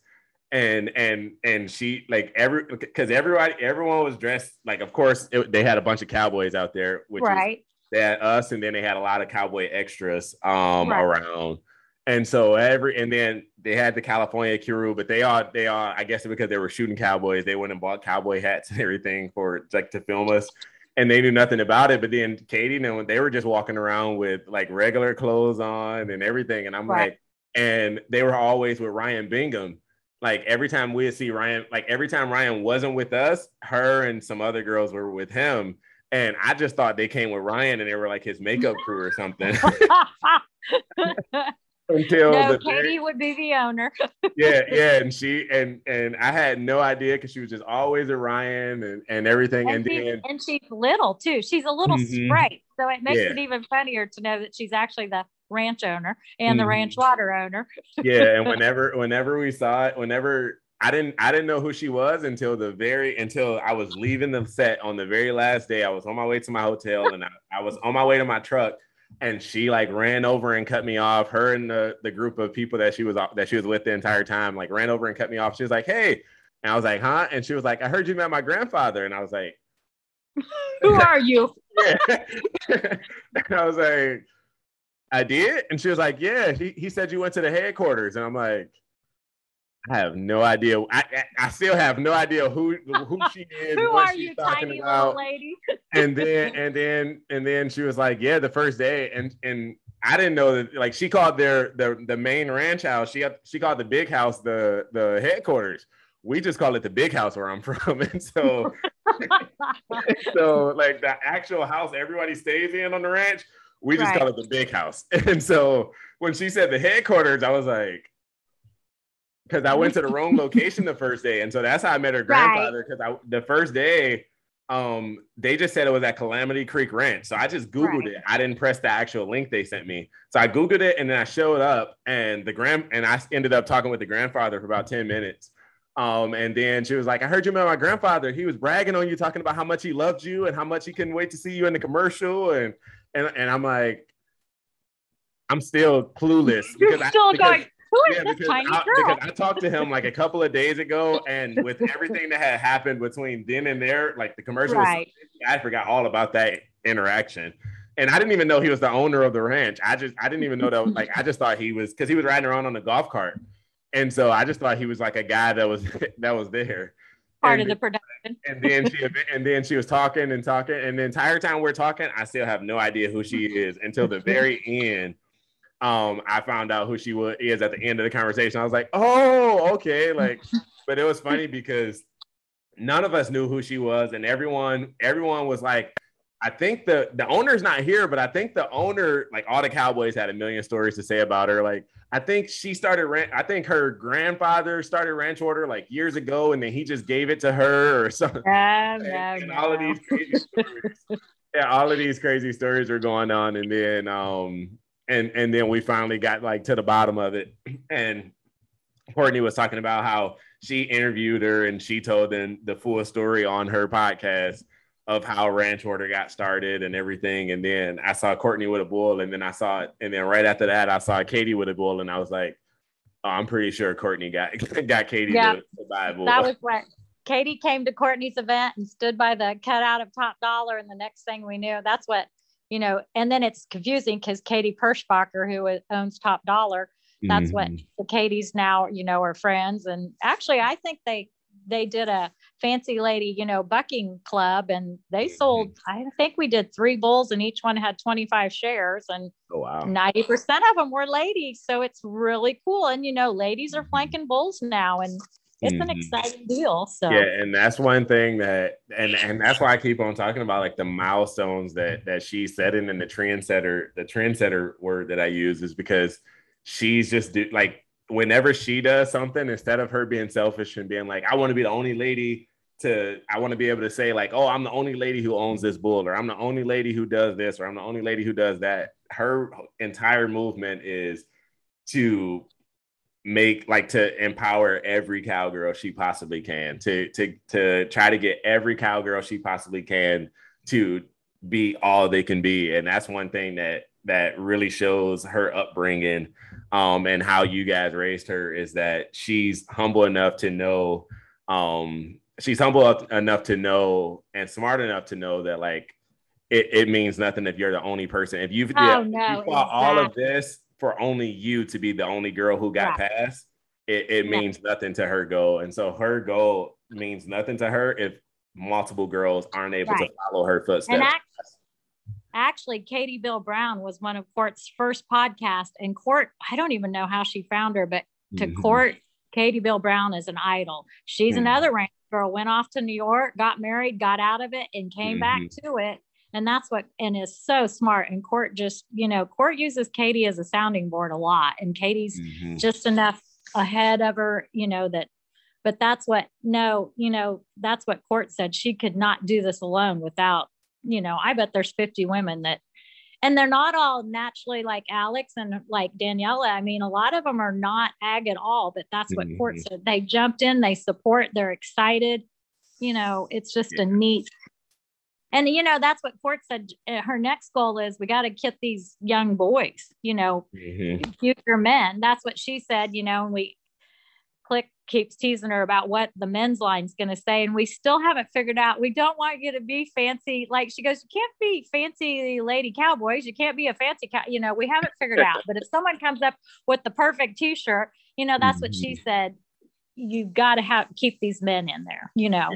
And and and she like every because everybody everyone was dressed like of course it, they had a bunch of cowboys out there, which right. Was, they had us, and then they had a lot of cowboy extras um, right. around, and so every and then they had the California crew, but they all they all I guess because they were shooting cowboys, they went and bought cowboy hats and everything for like to film us, and they knew nothing about it. But then Katie, and you know, they were just walking around with like regular clothes on and everything, and I'm right. like, and they were always with Ryan Bingham. Like every time we'd see Ryan, like every time Ryan wasn't with us, her and some other girls were with him. And I just thought they came with Ryan and they were like his makeup crew or something. Until no, Katie very... would be the owner. yeah, yeah. And she and and I had no idea because she was just always a Ryan and, and everything. And, and, she, then... and she's little too. She's a little mm-hmm. sprite. So it makes yeah. it even funnier to know that she's actually the ranch owner and mm-hmm. the Ranch Water owner. yeah. And whenever whenever we saw it, whenever I didn't I didn't know who she was until the very until I was leaving the set on the very last day. I was on my way to my hotel and I, I was on my way to my truck, and she like ran over and cut me off. Her and the, the group of people that she was that she was with the entire time like ran over and cut me off. She was like, "Hey," and I was like, "Huh?" And she was like, "I heard you met my grandfather," and I was like, "Who are you?" and I was like, "I did," and she was like, "Yeah, he he said you went to the headquarters," and I'm like. I have no idea. I, I I still have no idea who who she is. Who what are she's you, talking tiny about. Little lady? and then and then and then she was like, yeah, the first day, and and I didn't know that. Like she called their the the main ranch house. She she called the big house the the headquarters. We just call it the big house where I'm from. And so so like the actual house everybody stays in on the ranch. We just right. call it the big house. And so when she said the headquarters, I was like, because I went to the wrong location the first day. And so that's how I met her grandfather. Because right. the first day, um, they just said it was at Calamity Creek Ranch. So I just Googled right. it. I didn't press the actual link they sent me. So I Googled it and then I showed up and the grand and I ended up talking with the grandfather for about ten minutes. Um, and then she was like, I heard you met my grandfather. He was bragging on you, talking about how much he loved you and how much he couldn't wait to see you in the commercial. And and, and I'm like, I'm still clueless. You're because still I, because, going, who is yeah, this because tiny I, girl? Because I talked to him like a couple of days ago, and with everything that had happened between then and there, like the commercial, right. was, I forgot all about that interaction. And I didn't even know he was the owner of the ranch. I just, I didn't even know that. Was, like, I just thought he was, because he was riding around on a golf cart. And so I just thought he was like a guy that was that was there, part and, of the production. And then she and then she was talking and talking, and the entire time we're talking, I still have no idea who she is until the very end. Um, I found out who she was is at the end of the conversation. I was like, oh, okay, like. But it was funny because none of us knew who she was, and everyone everyone was like, I think the the owner's not here, but I think the owner, like all the Cowboys had a million stories to say about her, like. I think she started, I think her grandfather started Ranch Water like years ago, and then he just gave it to her or something. Yeah, and, yeah, and all yeah. of these crazy stories. Yeah, all of these crazy stories were going on. And then, um, and, and then we finally got like to the bottom of it. And Courtney was talking about how she interviewed her and she told them the full story on her podcast of how Ranch Water got started and everything. And then I saw Courtney with a bull, and then I saw it. And then right after that, I saw Katie with a bull, and I was like, oh, I'm pretty sure Courtney got, got Katie yeah, to, to buy a bull. That was what Katie came to Courtney's event and stood by the cutout of Top Dollar. And the next thing we knew, that's what, you know, and then it's confusing because Katie Perschbacher, who owns Top Dollar, that's mm. what the Katies now, you know, are friends. And actually, I think they, they did a fancy lady, you know, bucking club, and they sold, I think we did three bulls and each one had twenty-five shares, and oh, wow. ninety percent of them were ladies. So it's really cool. And, you know, ladies are flanking bulls now, and it's mm-hmm. an exciting deal. So yeah. And that's one thing that, and, and that's why I keep on talking about like the milestones that, that she set in, and the trendsetter, the trendsetter word that I use is because she's just do, like, whenever she does something, instead of her being selfish and being like, I want to be the only lady to, I want to be able to say like, oh, I'm the only lady who owns this bull, or I'm the only lady who does this, or I'm the only lady who does that. Her entire movement is to make, like, to empower every cowgirl she possibly can, to, to, to try to get every cowgirl she possibly can to be all they can be. And that's one thing that, that really shows her upbringing, um, and how you guys raised her, is that she's humble enough to know, um, she's humble enough to know and smart enough to know that like, it, it means nothing if you're the only person. If you've, oh, if no, you fought exactly. all of this for only you to be the only girl who got yeah. past, it, it yeah. means nothing to her goal. And so her goal means nothing to her if multiple girls aren't able right. to follow her footsteps. Actually, Katie Bill Brown was one of Court's first podcasts, and Court, I don't even know how she found her, but to mm-hmm. Court, Katie Bill Brown is an idol. She's mm-hmm. another ranch girl, went off to New York, got married, got out of it, and came mm-hmm. back to it. And that's what, and is so smart. And Court just, you know, Court uses Katie as a sounding board a lot. And Katie's mm-hmm. just enough ahead of her, you know, that, but that's what, no, you know, that's what Court said. She could not do this alone without, you know, I bet there's fifty women that, and they're not all naturally like Alex and like Daniela. I mean, a lot of them are not ag at all, but that's what mm-hmm. Court said. They jumped in, they support, they're excited. You know, it's just yeah. a neat, and you know, that's what Court said. Her next goal is we got to get these young boys, you know, mm-hmm. future men. That's what she said, you know, and we click keeps teasing her about what the men's line's going to say. And we still haven't figured out, we don't want you to be fancy. Like she goes, you can't be fancy lady cowboys. You can't be a fancy cow. You know, we haven't figured out, but if someone comes up with the perfect t-shirt, you know, that's mm-hmm. what she said. You've got to have, keep these men in there, you know?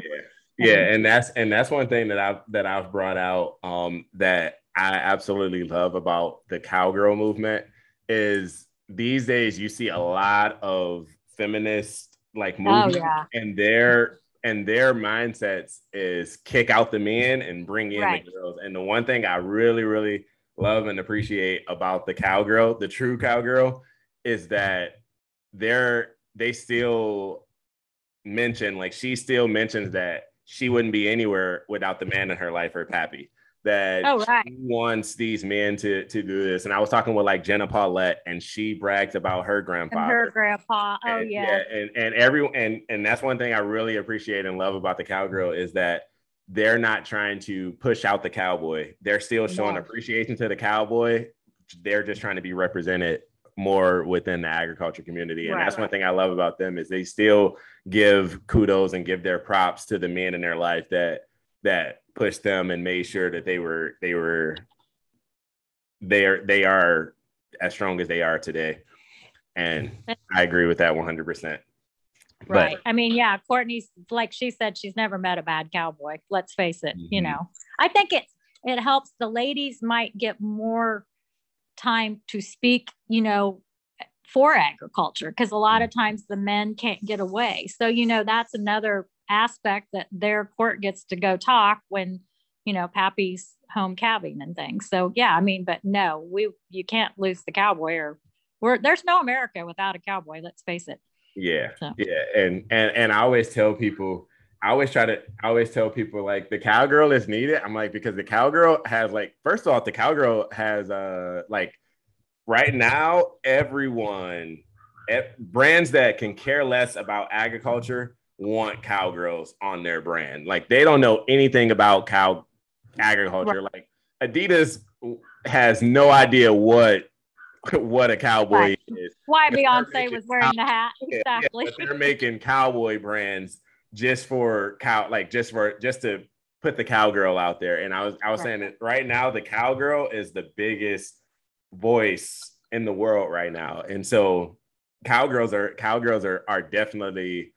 Yeah. yeah. And, and that's, and that's one thing that I've, that I've brought out um, that I absolutely love about the cowgirl movement is these days you see a lot of feminists like movement, oh, yeah. and their and their mindsets is kick out the men and bring in right. the girls. And the one thing I really, really love and appreciate about the cowgirl, the true cowgirl, is that they're they still mention, like, she still mentions that she wouldn't be anywhere without the man in her life, her pappy. That oh, right. she wants these men to to do this. And I was talking with like Jenna Paulette, and she bragged about her grandpa. Her grandpa. Oh and, yeah. yeah. And and everyone and and that's one thing I really appreciate and love about the cowgirl is that they're not trying to push out the cowboy. They're still showing yeah. appreciation to the cowboy. They're just trying to be represented more within the agriculture community. And right. that's one thing I love about them is they still give kudos and give their props to the men in their life that that pushed them and made sure that they were, they were, they are, they are as strong as they are today. And I agree with that one hundred percent. Right. But, I mean, yeah, Courtney's, like she said, she's never met a bad cowboy. Let's face it. Mm-hmm. You know, I think it, it helps the ladies might get more time to speak, you know, for agriculture. Cause a lot of times the men can't get away. So, you know, that's another aspect that their court gets to go talk when, you know, Pappy's home calving and things. So yeah, I mean, but no, we, you can't lose the cowboy, or we're, there's no America without a cowboy. Let's face it. Yeah. So. Yeah. And, and, and I always tell people, I always try to, I always tell people like the cowgirl is needed. I'm like, because the cowgirl has like, first off, the cowgirl has uh like right now, everyone, brands that can care less about agriculture want cowgirls on their brand. Like they don't know anything about cow agriculture. Right. Like Adidas has no idea what what a cowboy right. is. Why Beyonce was wearing cow- the hat. Exactly. Yeah, yeah, they're making cowboy brands just for cow, like just for just to put the cowgirl out there. And I was I was right. saying that right now the cowgirl is the biggest voice in the world right now. And so cowgirls are cowgirls are are definitely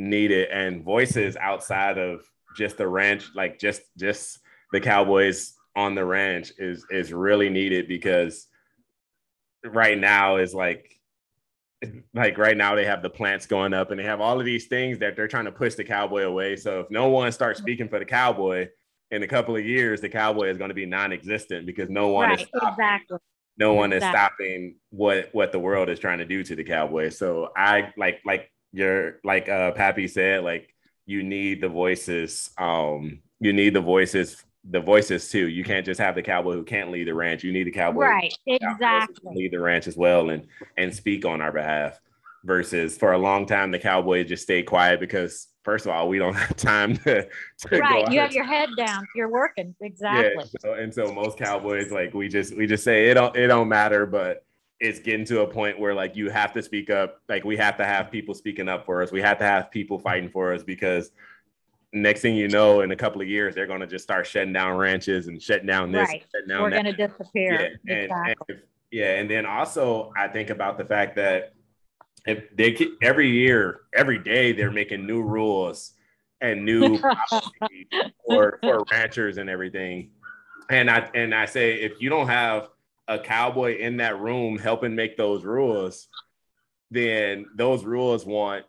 needed, and voices outside of just the ranch, like just just the cowboys on the ranch is is really needed, because right now is like like right now they have the plants going up and they have all of these things that they're trying to push the cowboy away. So if no one starts speaking for the cowboy in a couple of years, the cowboy is going to be non-existent, because no one right, is stopping, exactly. no one exactly. is stopping what what the world is trying to do to the cowboy. So I like like You're like uh Pappy said, like you need the voices, um you need the voices, the voices too. You can't just have the cowboy who can't lead the ranch. You need the cowboy right exactly lead the ranch as well and and speak on our behalf, versus for a long time the cowboy just stayed quiet because first of all we don't have time to, to right you have your head down, you're working exactly yeah, so, and so most cowboys like we just we just say it don't it don't matter, but it's getting to a point where like you have to speak up. Like we have to have people speaking up for us. We have to have people fighting for us, because next thing you know, in a couple of years, they're going to just start shutting down ranches and shutting down this. Right. Shutting down We're going to disappear. Yeah. And, exactly. and if, yeah. And then also I think about the fact that if they every year, every day, they're making new rules and new policies for, for ranchers and everything. And I, and I say, if you don't have a cowboy in that room helping make those rules, then those rules won't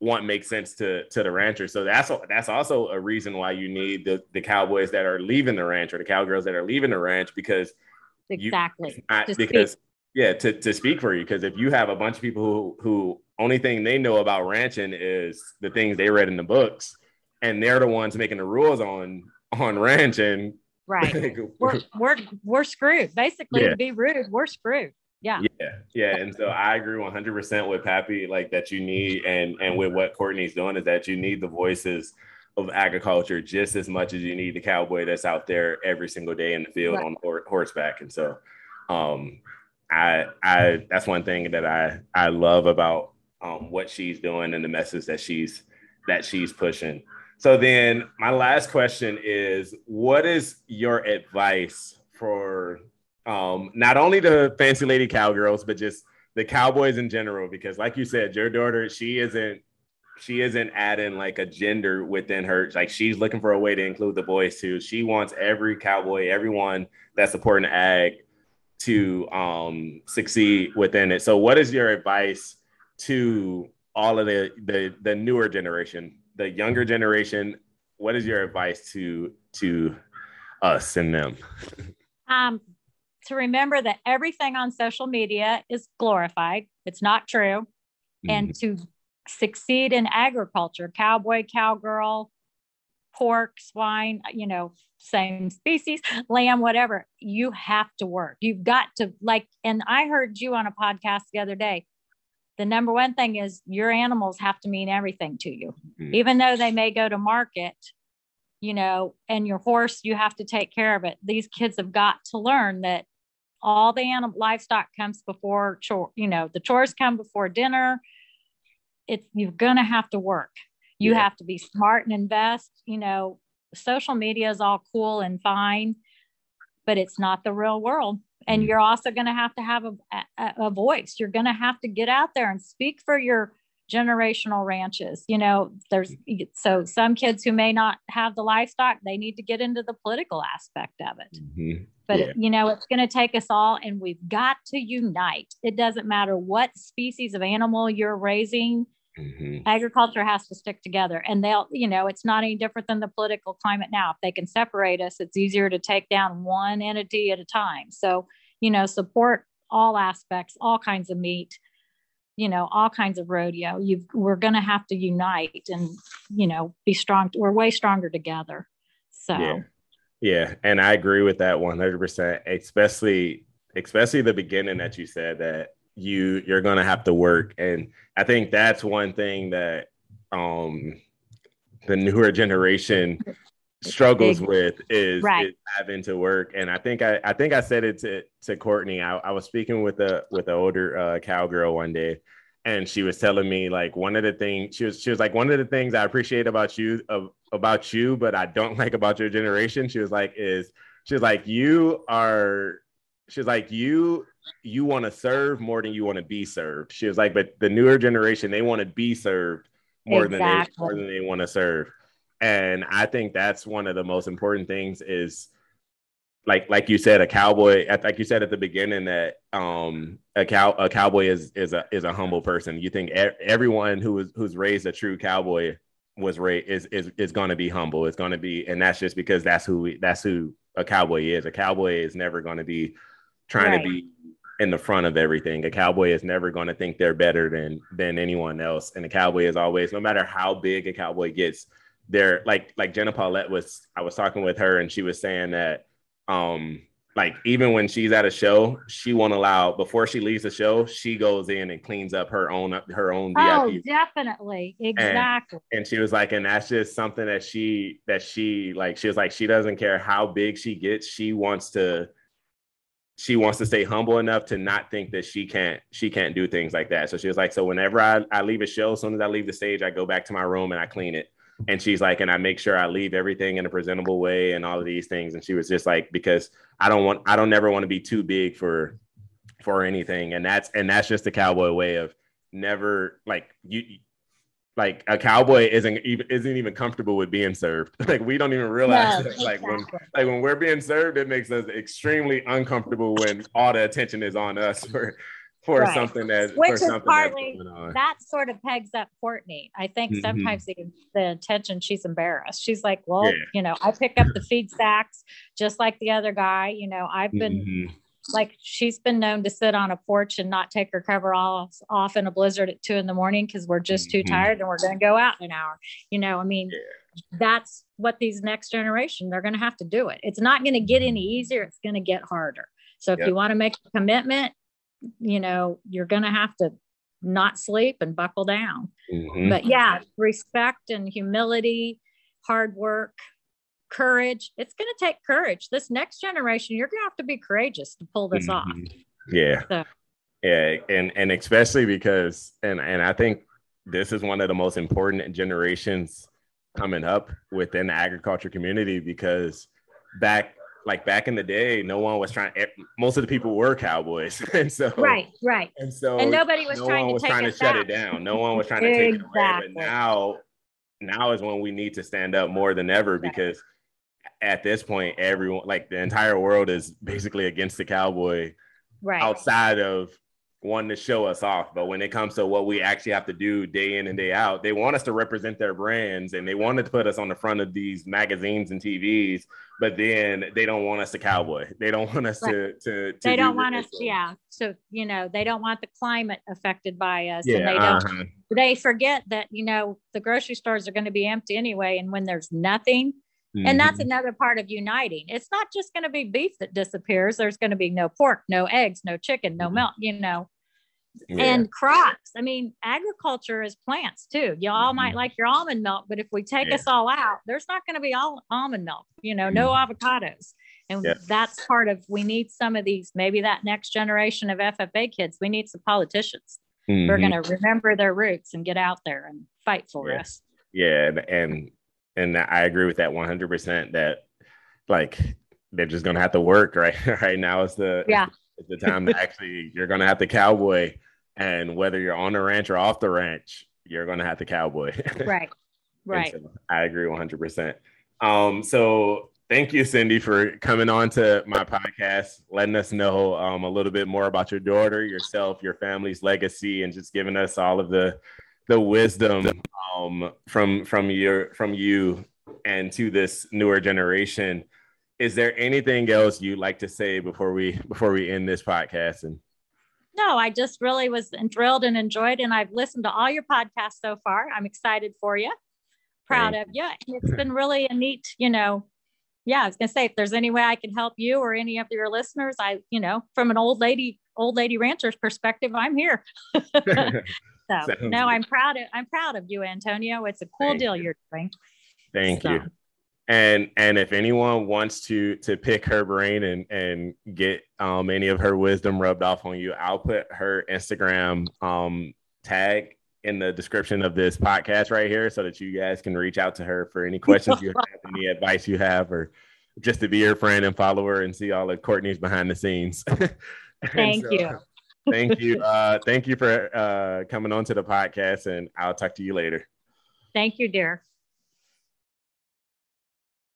won't make sense to to the rancher. So that's that's also a reason why you need the the cowboys that are leaving the ranch, or the cowgirls that are leaving the ranch, because exactly you, not, because speak. yeah to to speak for you. Because if you have a bunch of people who who only thing they know about ranching is the things they read in the books, and they're the ones making the rules on on ranching. Right. We're, we're, we're screwed. Basically, yeah. to be rude, we're screwed. Yeah. Yeah. Yeah. And so I agree one hundred percent with Pappy, like that you need, and, and with what Courtney's doing, is that you need the voices of agriculture just as much as you need the cowboy that's out there every single day in the field right. on hor- horseback. And so um, I, I, that's one thing that I, I love about um, what she's doing and the message that she's, that she's pushing. So then my last question is, what is your advice for um, not only the fancy lady cowgirls, but just the cowboys in general? Because like you said, your daughter, she isn't, she isn't adding like a gender within her. Like she's looking for a way to include the boys too. She wants every cowboy, everyone that's supporting ag to um, succeed within it. So what is your advice to all of the, the, the newer generation, the younger generation? What is your advice to to us and them? Um, to remember that everything on social media is glorified. It's not true. Mm-hmm. And to succeed in agriculture, cowboy, cowgirl, pork, swine, you know, same species, lamb, whatever, you have to work. You've got to like, and I heard you on a podcast the other day. The number one thing is your animals have to mean everything to you, mm-hmm. even though they may go to market, you know, and your horse, you have to take care of it. These kids have got to learn that all the animal livestock comes before chore, you know, the chores come before dinner. It's, you're going to have to work. You yeah. have to be smart and invest, you know, social media is all cool and fine, but it's not the real world. And you're also going to have to have a, a, a voice. You're going to have to get out there and speak for your generational ranches. You know, there's so some kids who may not have the livestock, they need to get into the political aspect of it. Mm-hmm. But, yeah. you know, it's going to take us all and we've got to unite. It doesn't matter what species of animal you're raising. Mm-hmm. Agriculture has to stick together and they'll, you know, it's not any different than the political climate now. If they can separate us, it's easier to take down one entity at a time. So, you know, support all aspects, all kinds of meat, you know, all kinds of rodeo. You've, we're going to have to unite and, you know, be strong. We're way stronger together. So, yeah. yeah. And I agree with that one hundred percent, especially, especially the beginning that you said that, you you're going to have to work. And I think that's one thing that um, the newer generation struggles with is, right. is having to work. And I think I, I think I said it to, to Courtney. I, I was speaking with a with an older uh, cowgirl one day and she was telling me like one of the things she was she was like, one of the things I appreciate about you uh, about you, but I don't like about your generation. She was like is she was like, you are she was like, you you want to serve more than you want to be served. She was like, but the newer generation, they want to be served more exactly. than they more than they want to serve. And I think that's one of the most important things is like, like you said, a cowboy, like you said at the beginning that um, a cow, a cowboy is, is a, is a humble person. You think everyone who is, who's raised a true cowboy was raised is, is, is going to be humble. It's going to be, and that's just because that's who, we, that's who a cowboy is. A cowboy is never going to be trying right. to be in the front of everything. A cowboy is never going to think they're better than than anyone else. And a cowboy is always, no matter how big a cowboy gets, they're like like Jenna Paulette was, I was talking with her and she was saying that um like even when she's at a show, she won't allow, before she leaves the show, she goes in and cleans up her own her own oh V I P. Definitely exactly and, and she was like, and that's just something that she that she like she was like she doesn't care how big she gets. She wants to She wants to stay humble enough to not think that she can't, she can't do things like that. So she was like, so whenever I, I leave a show, as soon as I leave the stage, I go back to my room and I clean it. And she's like, and I make sure I leave everything in a presentable way and all of these things. And she was just like, because I don't want, I don't ever want to be too big for, for anything. And that's, and that's just the cowboy way of never like you, like a cowboy isn't even, isn't even comfortable with being served. Like we don't even realize no, exactly. like when like when we're being served, it makes us extremely uncomfortable when all the attention is on us for for right. something that which for is something partly that's that sort of pegs up Courtney. I think mm-hmm. sometimes the, the attention, she's embarrassed. She's like, well, yeah. you know, I pick up the feed sacks just like the other guy. You know, I've been. Mm-hmm. Like she's been known to sit on a porch and not take her cover off, off in a blizzard at two in the morning because we're just too mm-hmm. tired and we're going to go out in an hour. You know, I mean, yeah. that's what these next generation, they're going to have to do it. It's not going to get any easier. It's going to get harder. So if yep. you want to make a commitment, you know, you're going to have to not sleep and buckle down. Mm-hmm. But yeah, respect and humility, hard work. Courage. It's going to take courage. This next generation, you're going to have to be courageous to pull this mm-hmm. off. Yeah. So. Yeah. And, and especially because, and, and I think this is one of the most important generations coming up within the agriculture community, because back, like back in the day, no one was trying, most of the people were cowboys. And so, right, right. And so, and nobody was no trying to, was take trying to shut it down. No one was trying to take exactly. it away. But now, now is when we need to stand up more than ever, right. because at this point, everyone, like the entire world is basically against the cowboy right. outside of wanting to show us off. But when it comes to what we actually have to do day in and day out, they want us to represent their brands and they wanted to put us on the front of these magazines and T Vs, but then they don't want us to cowboy. They don't want us right. to, to, to, they do don't want us. Yeah. So, you know, they don't want the climate affected by us. Yeah, and they don't, uh-huh. they forget that, you know, the grocery stores are going to be empty anyway. And when there's nothing, mm-hmm. and that's another part of uniting. It's not just going to be beef that disappears. There's going to be no pork, no eggs, no chicken, no mm-hmm. milk, you know, yeah. and crops. I mean, agriculture is plants too. Y'all mm-hmm. might like your almond milk, but if we take yeah. us all out, there's not going to be all almond milk, you know, mm-hmm. no avocados. And yeah. that's part of, we need some of these, maybe that next generation of F F A kids, we need some politicians. Mm-hmm. We're going to remember their roots and get out there and fight for yeah. us. Yeah. And, and And I agree with that one hundred percent that like, they're just going to have to work right right now. It's the, yeah. it's the time to actually, you're going to have to cowboy, and whether you're on the ranch or off the ranch, you're going to have to cowboy. Right. Right. So I agree one hundred percent. Um, so thank you, Cindy, for coming on to my podcast, letting us know um, a little bit more about your daughter, yourself, your family's legacy, and just giving us all of the, the wisdom um, from from your from you and to this newer generation. Is there anything else you'd like to say before we before we end this podcast? And no, I just really was thrilled and enjoyed, and I've listened to all your podcasts so far. I'm excited for you, proud Thanks. Of you. And it's been really a neat, you know. Yeah, I was gonna say if there's any way I can help you or any of your listeners, I you know, from an old lady old lady rancher's perspective, I'm here. So, no, I'm proud of I'm proud of you, Antonio. It's a cool Thank deal you. You're doing. Thank so. You. And and if anyone wants to to pick her brain and and get um any of her wisdom rubbed off on you, I'll put her Instagram um tag in the description of this podcast right here so that you guys can reach out to her for any questions you have, any advice you have, or just to be your friend and follow her and see all of Courtney's behind the scenes. Thank so, you. Thank you. Uh, thank you for uh, coming on to the podcast, and I'll talk to you later. Thank you, dear.